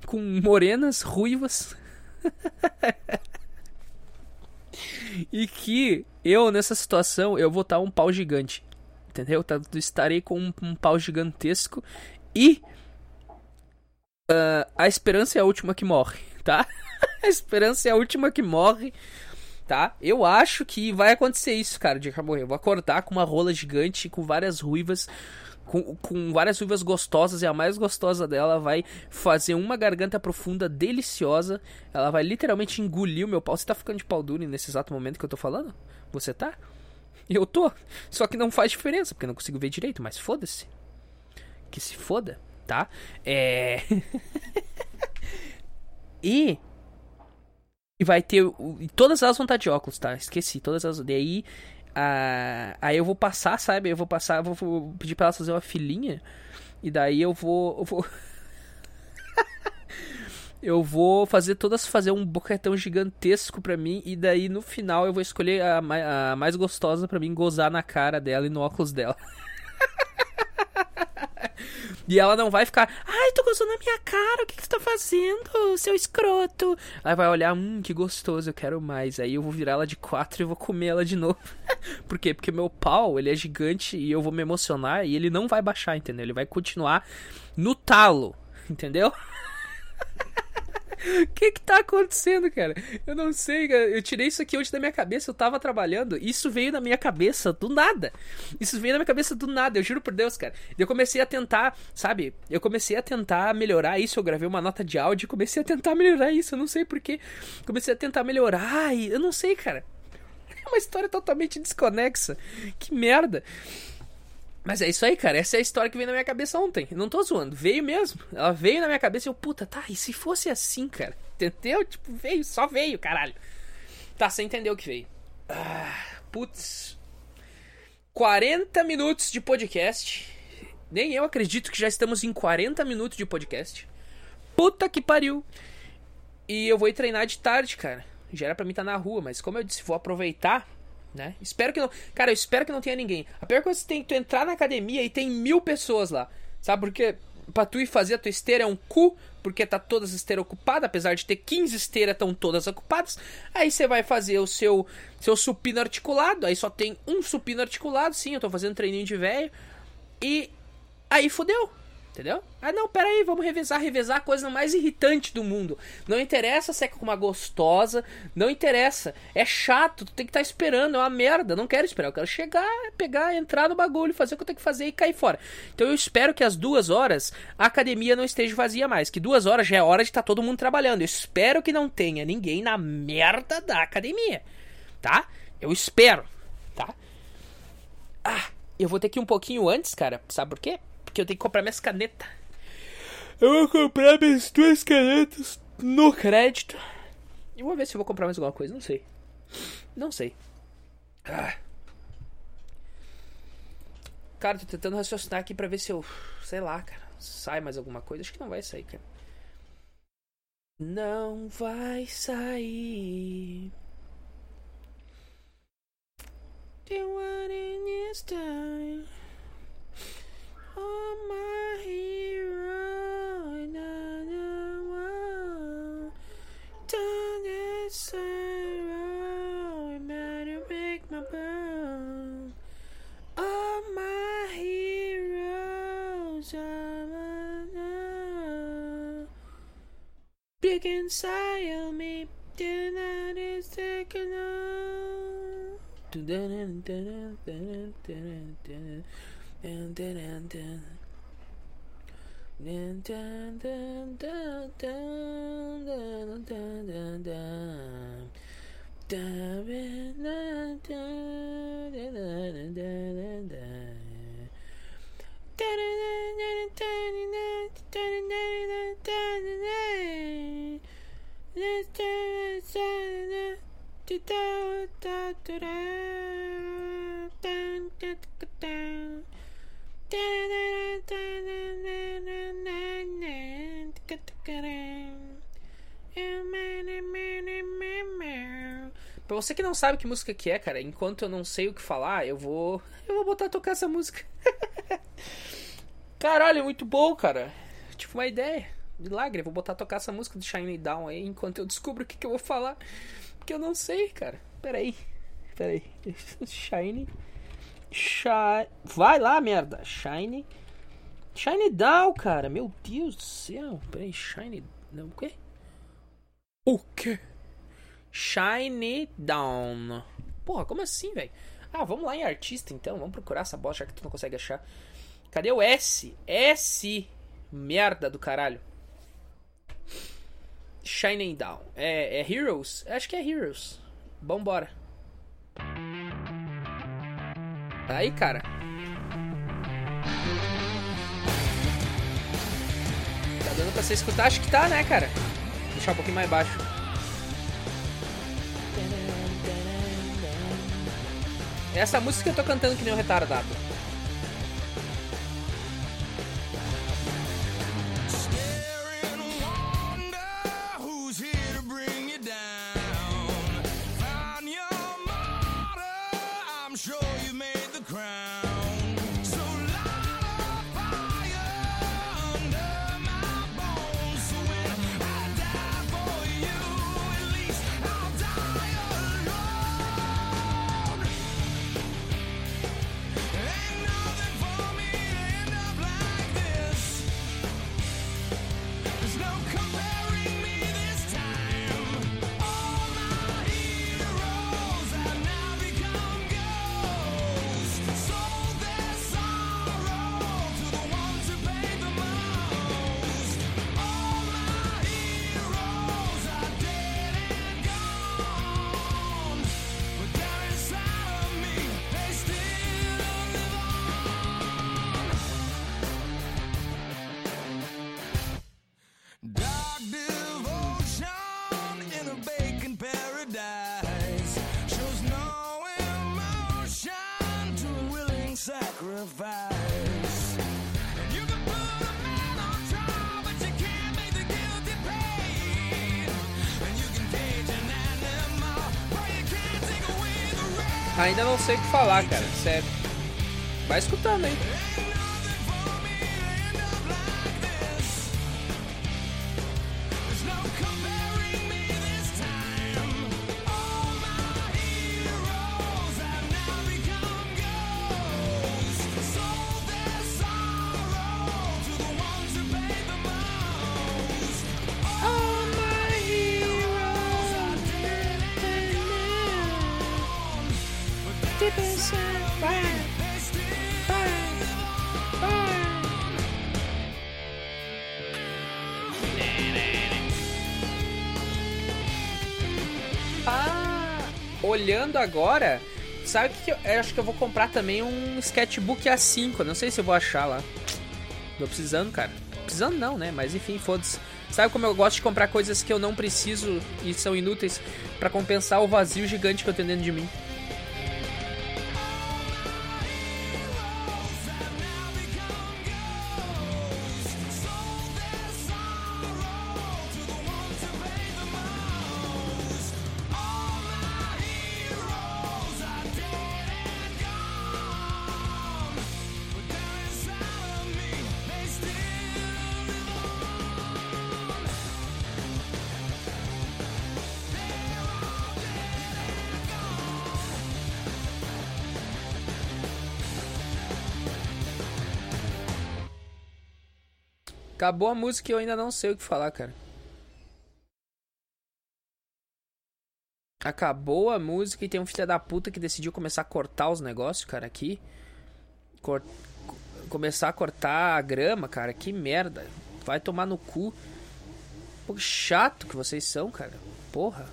com morenas, ruivas. E que eu, nessa situação, eu vou estar um pau gigante, entendeu? Estarei com um, um pau gigantesco e uh, a esperança é a última que morre, tá? A esperança é a última que morre. Tá? Eu acho que vai acontecer isso, cara, o dia que eu morrer. Eu vou acordar com uma rola gigante, com várias ruivas, com, com várias ruivas gostosas, e a mais gostosa dela vai fazer uma garganta profunda deliciosa. Ela vai literalmente engolir o meu pau. Você tá ficando de pau duro nesse exato momento que eu tô falando? Você tá? Eu tô. Só que não faz diferença, porque eu não consigo ver direito, mas foda-se. Que se foda, tá? É... e... E vai ter... E todas elas vão estar de óculos, tá? Esqueci. Todas elas... Daí... A, aí eu vou passar, sabe? Eu vou passar... Vou, vou pedir pra elas fazer uma filinha. E daí eu vou... Eu vou... eu vou fazer todas fazer um boquetão gigantesco pra mim, e daí no final eu vou escolher a, a mais gostosa pra mim gozar na cara dela e no óculos dela. E ela não vai ficar, ai, tu gozou na minha cara, o que que tu tá fazendo, seu escroto? Ela vai olhar, hum, que gostoso, eu quero mais. Aí eu vou virar ela de quatro e vou comer ela de novo. Por quê? Porque meu pau, ele é gigante e eu vou me emocionar e ele não vai baixar, entendeu? Ele vai continuar no talo, entendeu? O que que tá acontecendo, cara? Eu não sei, cara. Eu tirei isso aqui hoje da minha cabeça, eu tava trabalhando, e isso veio na minha cabeça do nada. Isso veio na minha cabeça do nada, eu juro por Deus, cara. Eu comecei a tentar, sabe? Eu comecei a tentar melhorar isso, eu gravei uma nota de áudio e comecei a tentar melhorar isso, eu não sei porquê. Comecei a tentar melhorar e eu não sei, cara. É uma história totalmente desconexa. Que merda. Mas é isso aí, cara, essa é a história que veio na minha cabeça ontem, não tô zoando, veio mesmo, ela veio na minha cabeça e eu, puta, tá, e se fosse assim, cara, entendeu? Tipo, veio, só veio, caralho. Tá, você entendeu o que veio. Ah, putz, quarenta minutos de podcast, nem eu acredito que já estamos em quarenta minutos de podcast, puta que pariu, e eu vou ir treinar de tarde, cara, já era pra mim estar na rua, mas como eu disse, vou aproveitar... Né? Espero que não. Cara, eu espero que não tenha ninguém. A pior coisa é que tu entrar na academia e tem mil pessoas lá. Sabe por quê? Pra tu ir fazer a tua esteira é um cu, porque tá todas as esteiras ocupadas. Apesar de ter quinze esteiras, estão todas ocupadas. Aí você vai fazer o seu, seu supino articulado. Aí só tem um supino articulado. Sim, eu tô fazendo treininho de velho. E aí fodeu. Entendeu? Ah, não, peraí, vamos revezar, revezar a coisa mais irritante do mundo. Não interessa se é com uma gostosa, não interessa. É chato, tu tem que estar esperando, é uma merda. Não quero esperar, eu quero chegar, pegar, entrar no bagulho, fazer o que eu tenho que fazer e cair fora. Então eu espero que às duas horas a academia não esteja vazia mais. Que duas horas já é hora de estar todo mundo trabalhando. Eu espero que não tenha ninguém na merda da academia, tá? Eu espero, tá? Ah, eu vou ter que ir um pouquinho antes, cara, sabe por quê? Que eu tenho que comprar minhas canetas. Eu vou comprar minhas duas canetas no crédito. E vou ver se eu vou comprar mais alguma coisa. Não sei. Não sei. Ah. Cara, tô tentando raciocinar aqui pra ver se eu... Sei lá, cara. Sai mais alguma coisa. Acho que não vai sair, cara. Não vai sair. Don't want it this time. Oh, my hero, another one. Don't necessarily matter, make my burn. Oh, my heroes, another. Big inside of me, then that is taken on. Dun dun dun dun dun dun. Pra você que não sabe que música que é, cara, enquanto eu não sei o que falar, eu vou eu vou botar a tocar essa música. Caralho, é muito bom, cara. Tive uma ideia, milagre, eu vou botar a tocar essa música do Shine Me Down aí, enquanto eu descubro o que que eu vou falar, porque eu não sei, cara. Peraí, peraí. Shine Shine... Vai lá, merda. Shine Shine Down, cara. Meu Deus do céu. Peraí, Shine... Não, o quê? O quê? Shine Down. Porra, como assim, velho? Ah, vamos lá em artista, então. Vamos procurar essa bosta, já que tu não consegue achar. Cadê o S? S. Merda do caralho. Shine Down. É, é Heroes? Acho que é Heroes. Vambora. Aí, cara. Tá dando pra você escutar? Acho que tá, né, cara? Vou deixar um pouquinho mais baixo. Essa música eu tô cantando que nem um retardado. Ainda não sei o que falar, cara, sério. Vai escutando, hein? Ah, olhando agora, sabe o que eu, eu acho que eu vou comprar também um sketchbook A cinco, não sei se eu vou achar lá. Tô precisando, cara. Precisando não, né? Mas enfim, foda-se. Sabe como eu gosto de comprar coisas que eu não preciso e são inúteis pra compensar o vazio gigante que eu tenho dentro de mim. Acabou a música e eu ainda não sei o que falar, cara. Acabou a música e tem um filho da puta que decidiu começar a cortar os negócios, cara, aqui. Cor... Começar a cortar a grama, cara, que merda. Vai tomar no cu. Pô, que chato que vocês são, cara. Porra.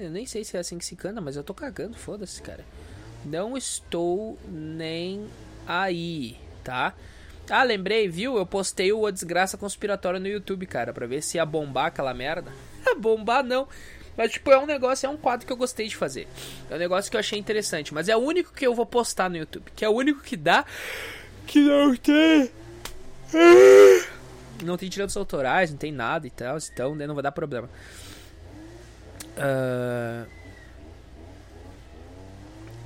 Eu nem sei se é assim que se canta, mas eu tô cagando, foda-se, cara. Não estou nem aí, tá? Ah, lembrei, viu? Eu postei o A Desgraça Conspiratória no YouTube, cara, pra ver se ia bombar aquela merda. Bombar não, mas tipo, é um negócio, é um quadro que eu gostei de fazer. É um negócio que eu achei interessante, mas é o único que eu vou postar no YouTube. Que é o único que dá, que não tem... Não tem direitos autorais, não tem nada e tal, então não vai dar problema. Uh...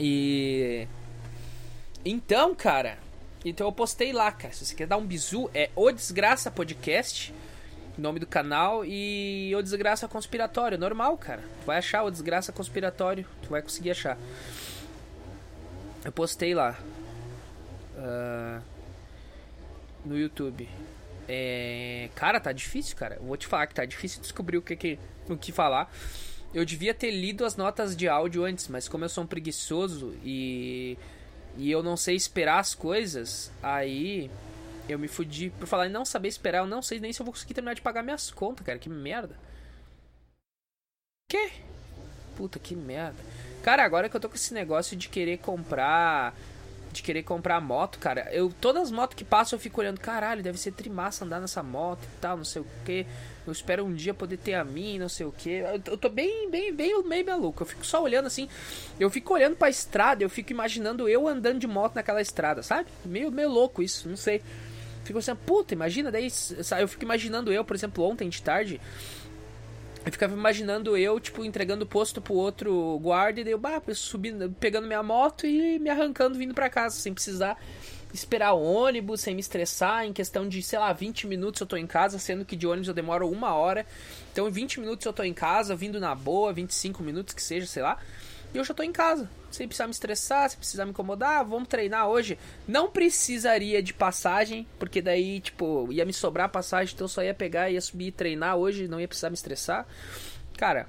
E... Então, cara, então eu postei lá, cara. Se você quer dar um bizu, é O Desgraça Podcast, nome do canal, e O Desgraça Conspiratório, normal, cara. Tu vai achar O Desgraça Conspiratório, tu vai conseguir achar. Eu postei lá. Uh... No YouTube. É, cara, tá difícil, cara. Eu vou te falar que tá difícil descobrir o que, que, o que falar. Eu devia ter lido as notas de áudio antes, mas como eu sou um preguiçoso e, e eu não sei esperar as coisas, aí eu me fudi. Por falar em não saber esperar, eu não sei nem se eu vou conseguir terminar de pagar minhas contas, cara. Que merda. Que? Puta, que merda. Cara, agora que eu tô com esse negócio de querer comprar... de querer comprar moto, cara, eu, todas as motos que passam eu fico olhando, caralho, deve ser trimassa andar nessa moto e tal, não sei o que, eu espero um dia poder ter a minha, não sei o que, eu, eu tô bem, bem, bem, meio maluco, eu fico só olhando assim, eu fico olhando pra estrada, eu fico imaginando eu andando de moto naquela estrada, sabe, meio, meio louco isso, não sei, fico assim, puta, imagina, daí, eu fico imaginando eu, por exemplo, ontem de tarde, eu ficava imaginando eu, tipo, entregando o posto pro outro guarda e daí eu, bah, subindo, pegando minha moto e me arrancando, vindo pra casa, sem precisar esperar ônibus, sem me estressar, em questão de, sei lá, vinte minutos eu tô em casa, sendo que de ônibus eu demoro uma hora, então em vinte minutos eu tô em casa, vindo na boa, vinte e cinco minutos que seja, sei lá, e eu já tô em casa, sem precisar me estressar, sem precisar me incomodar, vamos treinar hoje, não precisaria de passagem, porque daí, tipo, ia me sobrar passagem, então eu só ia pegar, ia subir e treinar hoje, não ia precisar me estressar, cara,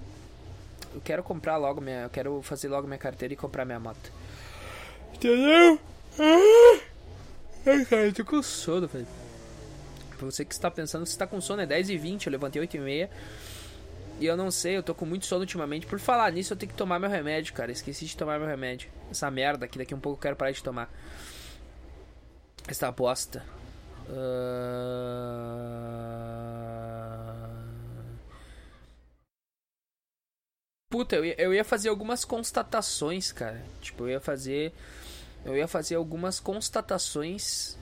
eu quero comprar logo minha, eu quero fazer logo minha carteira e comprar minha moto, entendeu? Ai, cara, eu tô com sono, velho. Pra você que está pensando, você tá com sono, é dez e vinte, eu levantei oito e meia, e eu não sei, eu tô com muito sono ultimamente. Por falar nisso, eu tenho que tomar meu remédio, cara. Esqueci de tomar meu remédio. Essa merda aqui, daqui a um pouco eu quero parar de tomar. Essa bosta. Uh... Puta, eu ia, eu ia fazer algumas constatações, cara. Tipo, eu ia fazer... Eu ia fazer algumas constatações,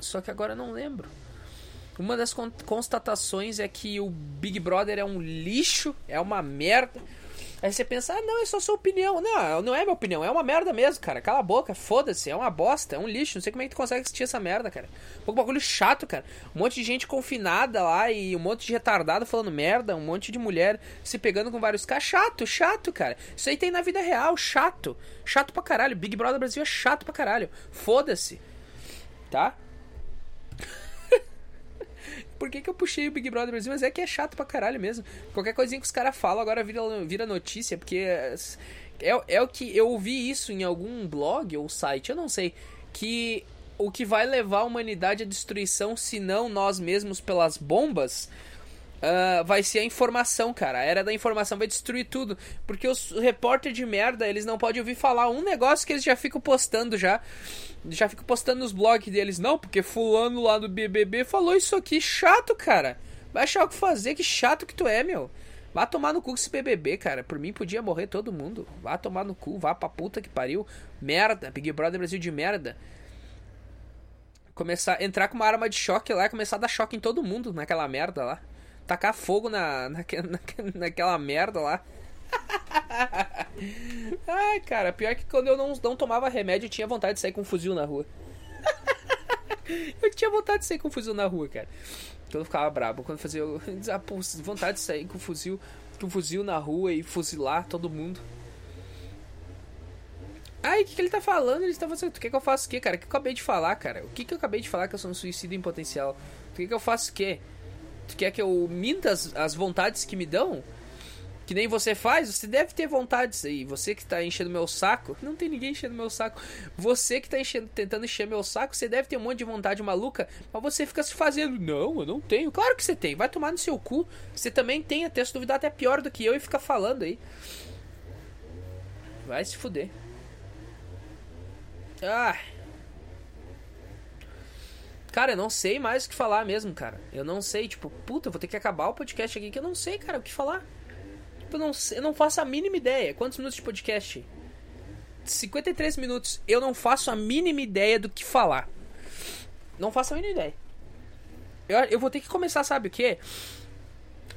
só que agora não lembro. Uma das constatações é que o Big Brother é um lixo, é uma merda. Aí você pensa, ah, não, é só sua opinião. Não, não é minha opinião, é uma merda mesmo, cara. Cala a boca, foda-se, é uma bosta, é um lixo. Não sei como é que tu consegue assistir essa merda, cara. Um bagulho chato, cara. Um monte de gente confinada lá e um monte de retardado falando merda. Um monte de mulher se pegando com vários caras. Chato, chato, cara. Isso aí tem na vida real, chato. Chato pra caralho. Big Brother Brasil é chato pra caralho. Foda-se. Tá? Por que que eu puxei o Big Brother Brasil? Mas é que é chato pra caralho mesmo. Qualquer coisinha que os caras falam agora vira, vira notícia, porque é, é, é o que... Eu ouvi isso em algum blog ou site, eu não sei, que o que vai levar a humanidade à destruição, se não nós mesmos pelas bombas, uh, vai ser a informação, cara. A era da informação vai destruir tudo, porque os repórteres de merda, eles não podem ouvir falar um negócio que eles já ficam postando já... Já fico postando nos blogs deles. Não, porque fulano lá do B B B falou isso aqui. Chato, cara. Vai achar o que fazer. Que chato que tu é, meu. Vá tomar no cu com esse B B B, cara. Por mim podia morrer todo mundo. Vá tomar no cu. Vá pra puta que pariu. Merda. Big Brother Brasil de merda. Começar... Entrar com uma arma de choque lá e começar a dar choque em todo mundo naquela merda lá. Tacar fogo na, na, na, naquela merda lá. Ai, cara, pior que quando eu não, não tomava remédio, eu tinha vontade de sair com um fuzil na rua. Eu tinha vontade de sair com um fuzil na rua, cara. Quando eu ficava brabo, quando eu fazia eu, ah, pô, vontade de sair com um fuzil, com um fuzil na rua e fuzilar todo mundo. Ai, o que, que ele tá falando? Ele tá fazendo. Tu quer que eu faça o quê, cara? O que eu acabei de falar, cara? O que, que eu acabei de falar que eu sou um suicida em potencial? Tu quer que eu faça o quê? Tu quer que eu minta as, as vontades que me dão? Que nem você faz, você deve ter vontades aí. Você que tá enchendo meu saco. Não tem ninguém enchendo meu saco. Você que tá enchendo, tentando encher meu saco, você deve ter um monte de vontade maluca. Mas você fica se fazendo. Não, eu não tenho. Claro que você tem. Vai tomar no seu cu. Você também tem, até se duvidar, até pior do que eu e fica falando aí. Vai se fuder. Ah. Cara, eu não sei mais o que falar mesmo, cara. Eu não sei, tipo, puta, eu vou ter que acabar o podcast aqui que eu não sei, cara, o que falar. Eu não, eu não faço a mínima ideia. Quantos minutos de podcast? cinquenta e três minutos. Eu não faço a mínima ideia do que falar. Não faço a mínima ideia. Eu, eu vou ter que começar, sabe o quê?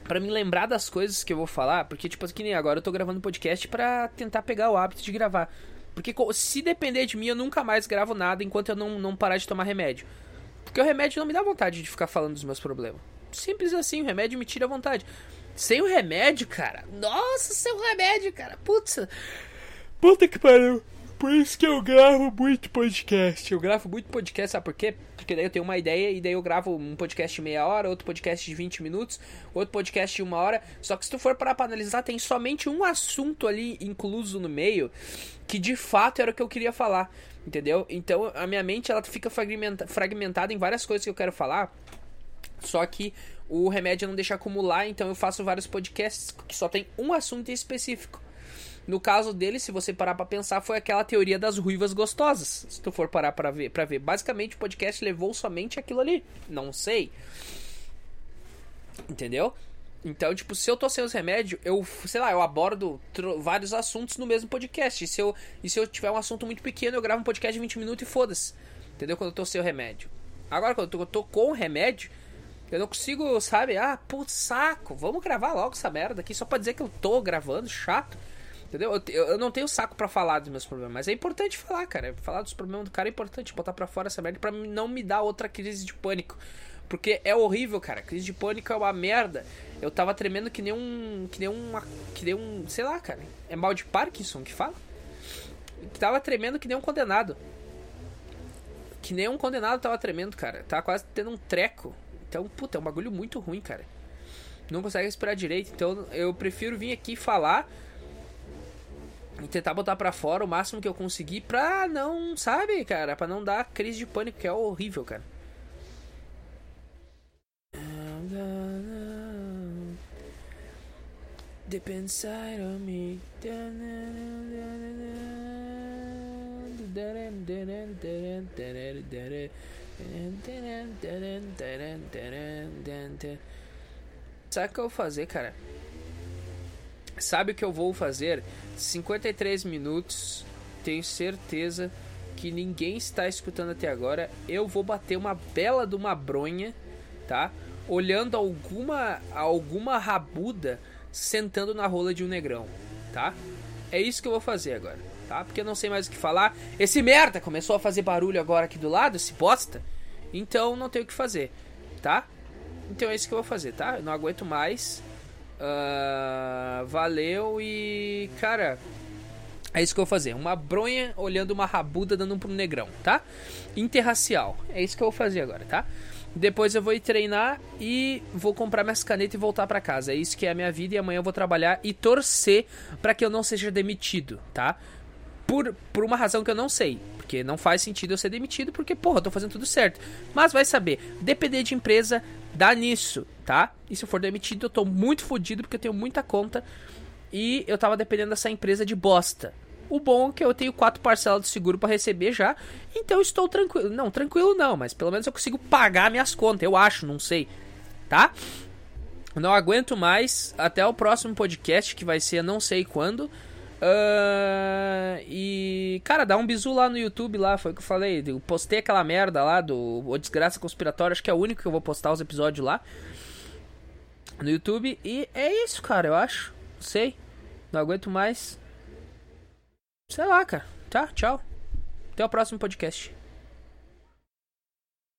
Pra me lembrar das coisas que eu vou falar. Porque, tipo, que nem agora eu tô gravando podcast pra tentar pegar o hábito de gravar. Porque se depender de mim, eu nunca mais gravo nada enquanto eu não, não parar de tomar remédio. Porque o remédio não me dá vontade de ficar falando dos meus problemas. Simples assim, o remédio me tira a vontade. Sem o remédio, cara. Nossa, sem o remédio, cara. Putz. Puta que pariu. Por isso que eu gravo muito podcast. Eu gravo muito podcast, sabe por quê? Porque daí eu tenho uma ideia e daí eu gravo um podcast de meia hora, outro podcast de vinte minutos, outro podcast de uma hora. Só que se tu for parar pra analisar, tem somente um assunto ali incluso no meio que de fato era o que eu queria falar, entendeu? Então a minha mente ela fica fragmenta- fragmentada em várias coisas que eu quero falar. Só que o remédio não deixa acumular, então eu faço vários podcasts que só tem um assunto em específico. No caso dele, se você parar pra pensar, foi aquela teoria das ruivas gostosas. Se tu for parar pra ver, pra ver. Basicamente o podcast levou somente aquilo ali. Não sei. Entendeu? Então, tipo, se eu tô sem os remédios, eu, sei lá, eu abordo tro- vários assuntos no mesmo podcast. E se, eu, e se eu tiver um assunto muito pequeno, eu gravo um podcast de vinte minutos e foda-se. Entendeu? Quando eu tô sem o remédio. Agora, quando eu tô, eu tô com o remédio... Eu não consigo, sabe, ah, putz, saco, vamos gravar logo essa merda aqui, só pra dizer que eu tô gravando, chato, entendeu? Eu, eu, eu não tenho saco pra falar dos meus problemas, mas é importante falar, cara, falar dos problemas do cara é importante, botar pra fora essa merda pra não me dar outra crise de pânico, porque é horrível, cara, crise de pânico é uma merda, eu tava tremendo que nem um, que nem uma, que nem um, sei lá, cara, é mal de Parkinson que fala? Eu tava tremendo que nem um condenado, que nem um condenado tava tremendo, cara, tava quase tendo um treco. Então, puta, é um bagulho muito ruim, cara. Não consegue respirar direito. Então, eu prefiro vir aqui falar e tentar botar pra fora o máximo que eu conseguir pra não, sabe, cara? Pra não dar crise de pânico, que é horrível, cara. Deep inside of me. Sabe o que eu vou fazer, cara? Sabe o que eu vou fazer? cinquenta e três minutos. Tenho certeza que ninguém está escutando até agora. Eu vou bater uma bela de uma bronha, tá? Olhando alguma, alguma rabuda sentando na rola de um negrão, tá? É isso que eu vou fazer agora, tá? Porque eu não sei mais o que falar. Esse merda começou a fazer barulho agora aqui do lado, esse bosta. Então não tenho o que fazer, tá? Então é isso que eu vou fazer, tá? Eu não aguento mais. Uh, valeu e... Cara... É isso que eu vou fazer. Uma bronha olhando uma rabuda dando um pro negrão, tá? Interracial. É isso que eu vou fazer agora, tá? Depois eu vou ir treinar e vou comprar minhas canetas e voltar pra casa. É isso que é a minha vida e amanhã eu vou trabalhar e torcer pra que eu não seja demitido, tá? Por, por uma razão que eu não sei. Porque não faz sentido eu ser demitido porque, porra, eu tô fazendo tudo certo. Mas vai saber. Depender de empresa dá nisso, tá? E se eu for demitido eu tô muito fodido porque eu tenho muita conta e eu tava dependendo dessa empresa de bosta. O bom é que eu tenho quatro parcelas de seguro pra receber já, então eu estou tranquilo. Não, tranquilo não, mas pelo menos eu consigo pagar minhas contas, eu acho, não sei, tá? Não aguento mais, até o próximo podcast, que vai ser não sei quando. Uh, e, cara, dá um bisu lá no YouTube, lá, foi o que eu falei, eu postei aquela merda lá do O Desgraça Conspiratória, acho que é o único que eu vou postar os episódios lá no YouTube. E é isso, cara, eu acho, não sei, não aguento mais. Sei lá, cara. Tá, tchau. Até o próximo podcast.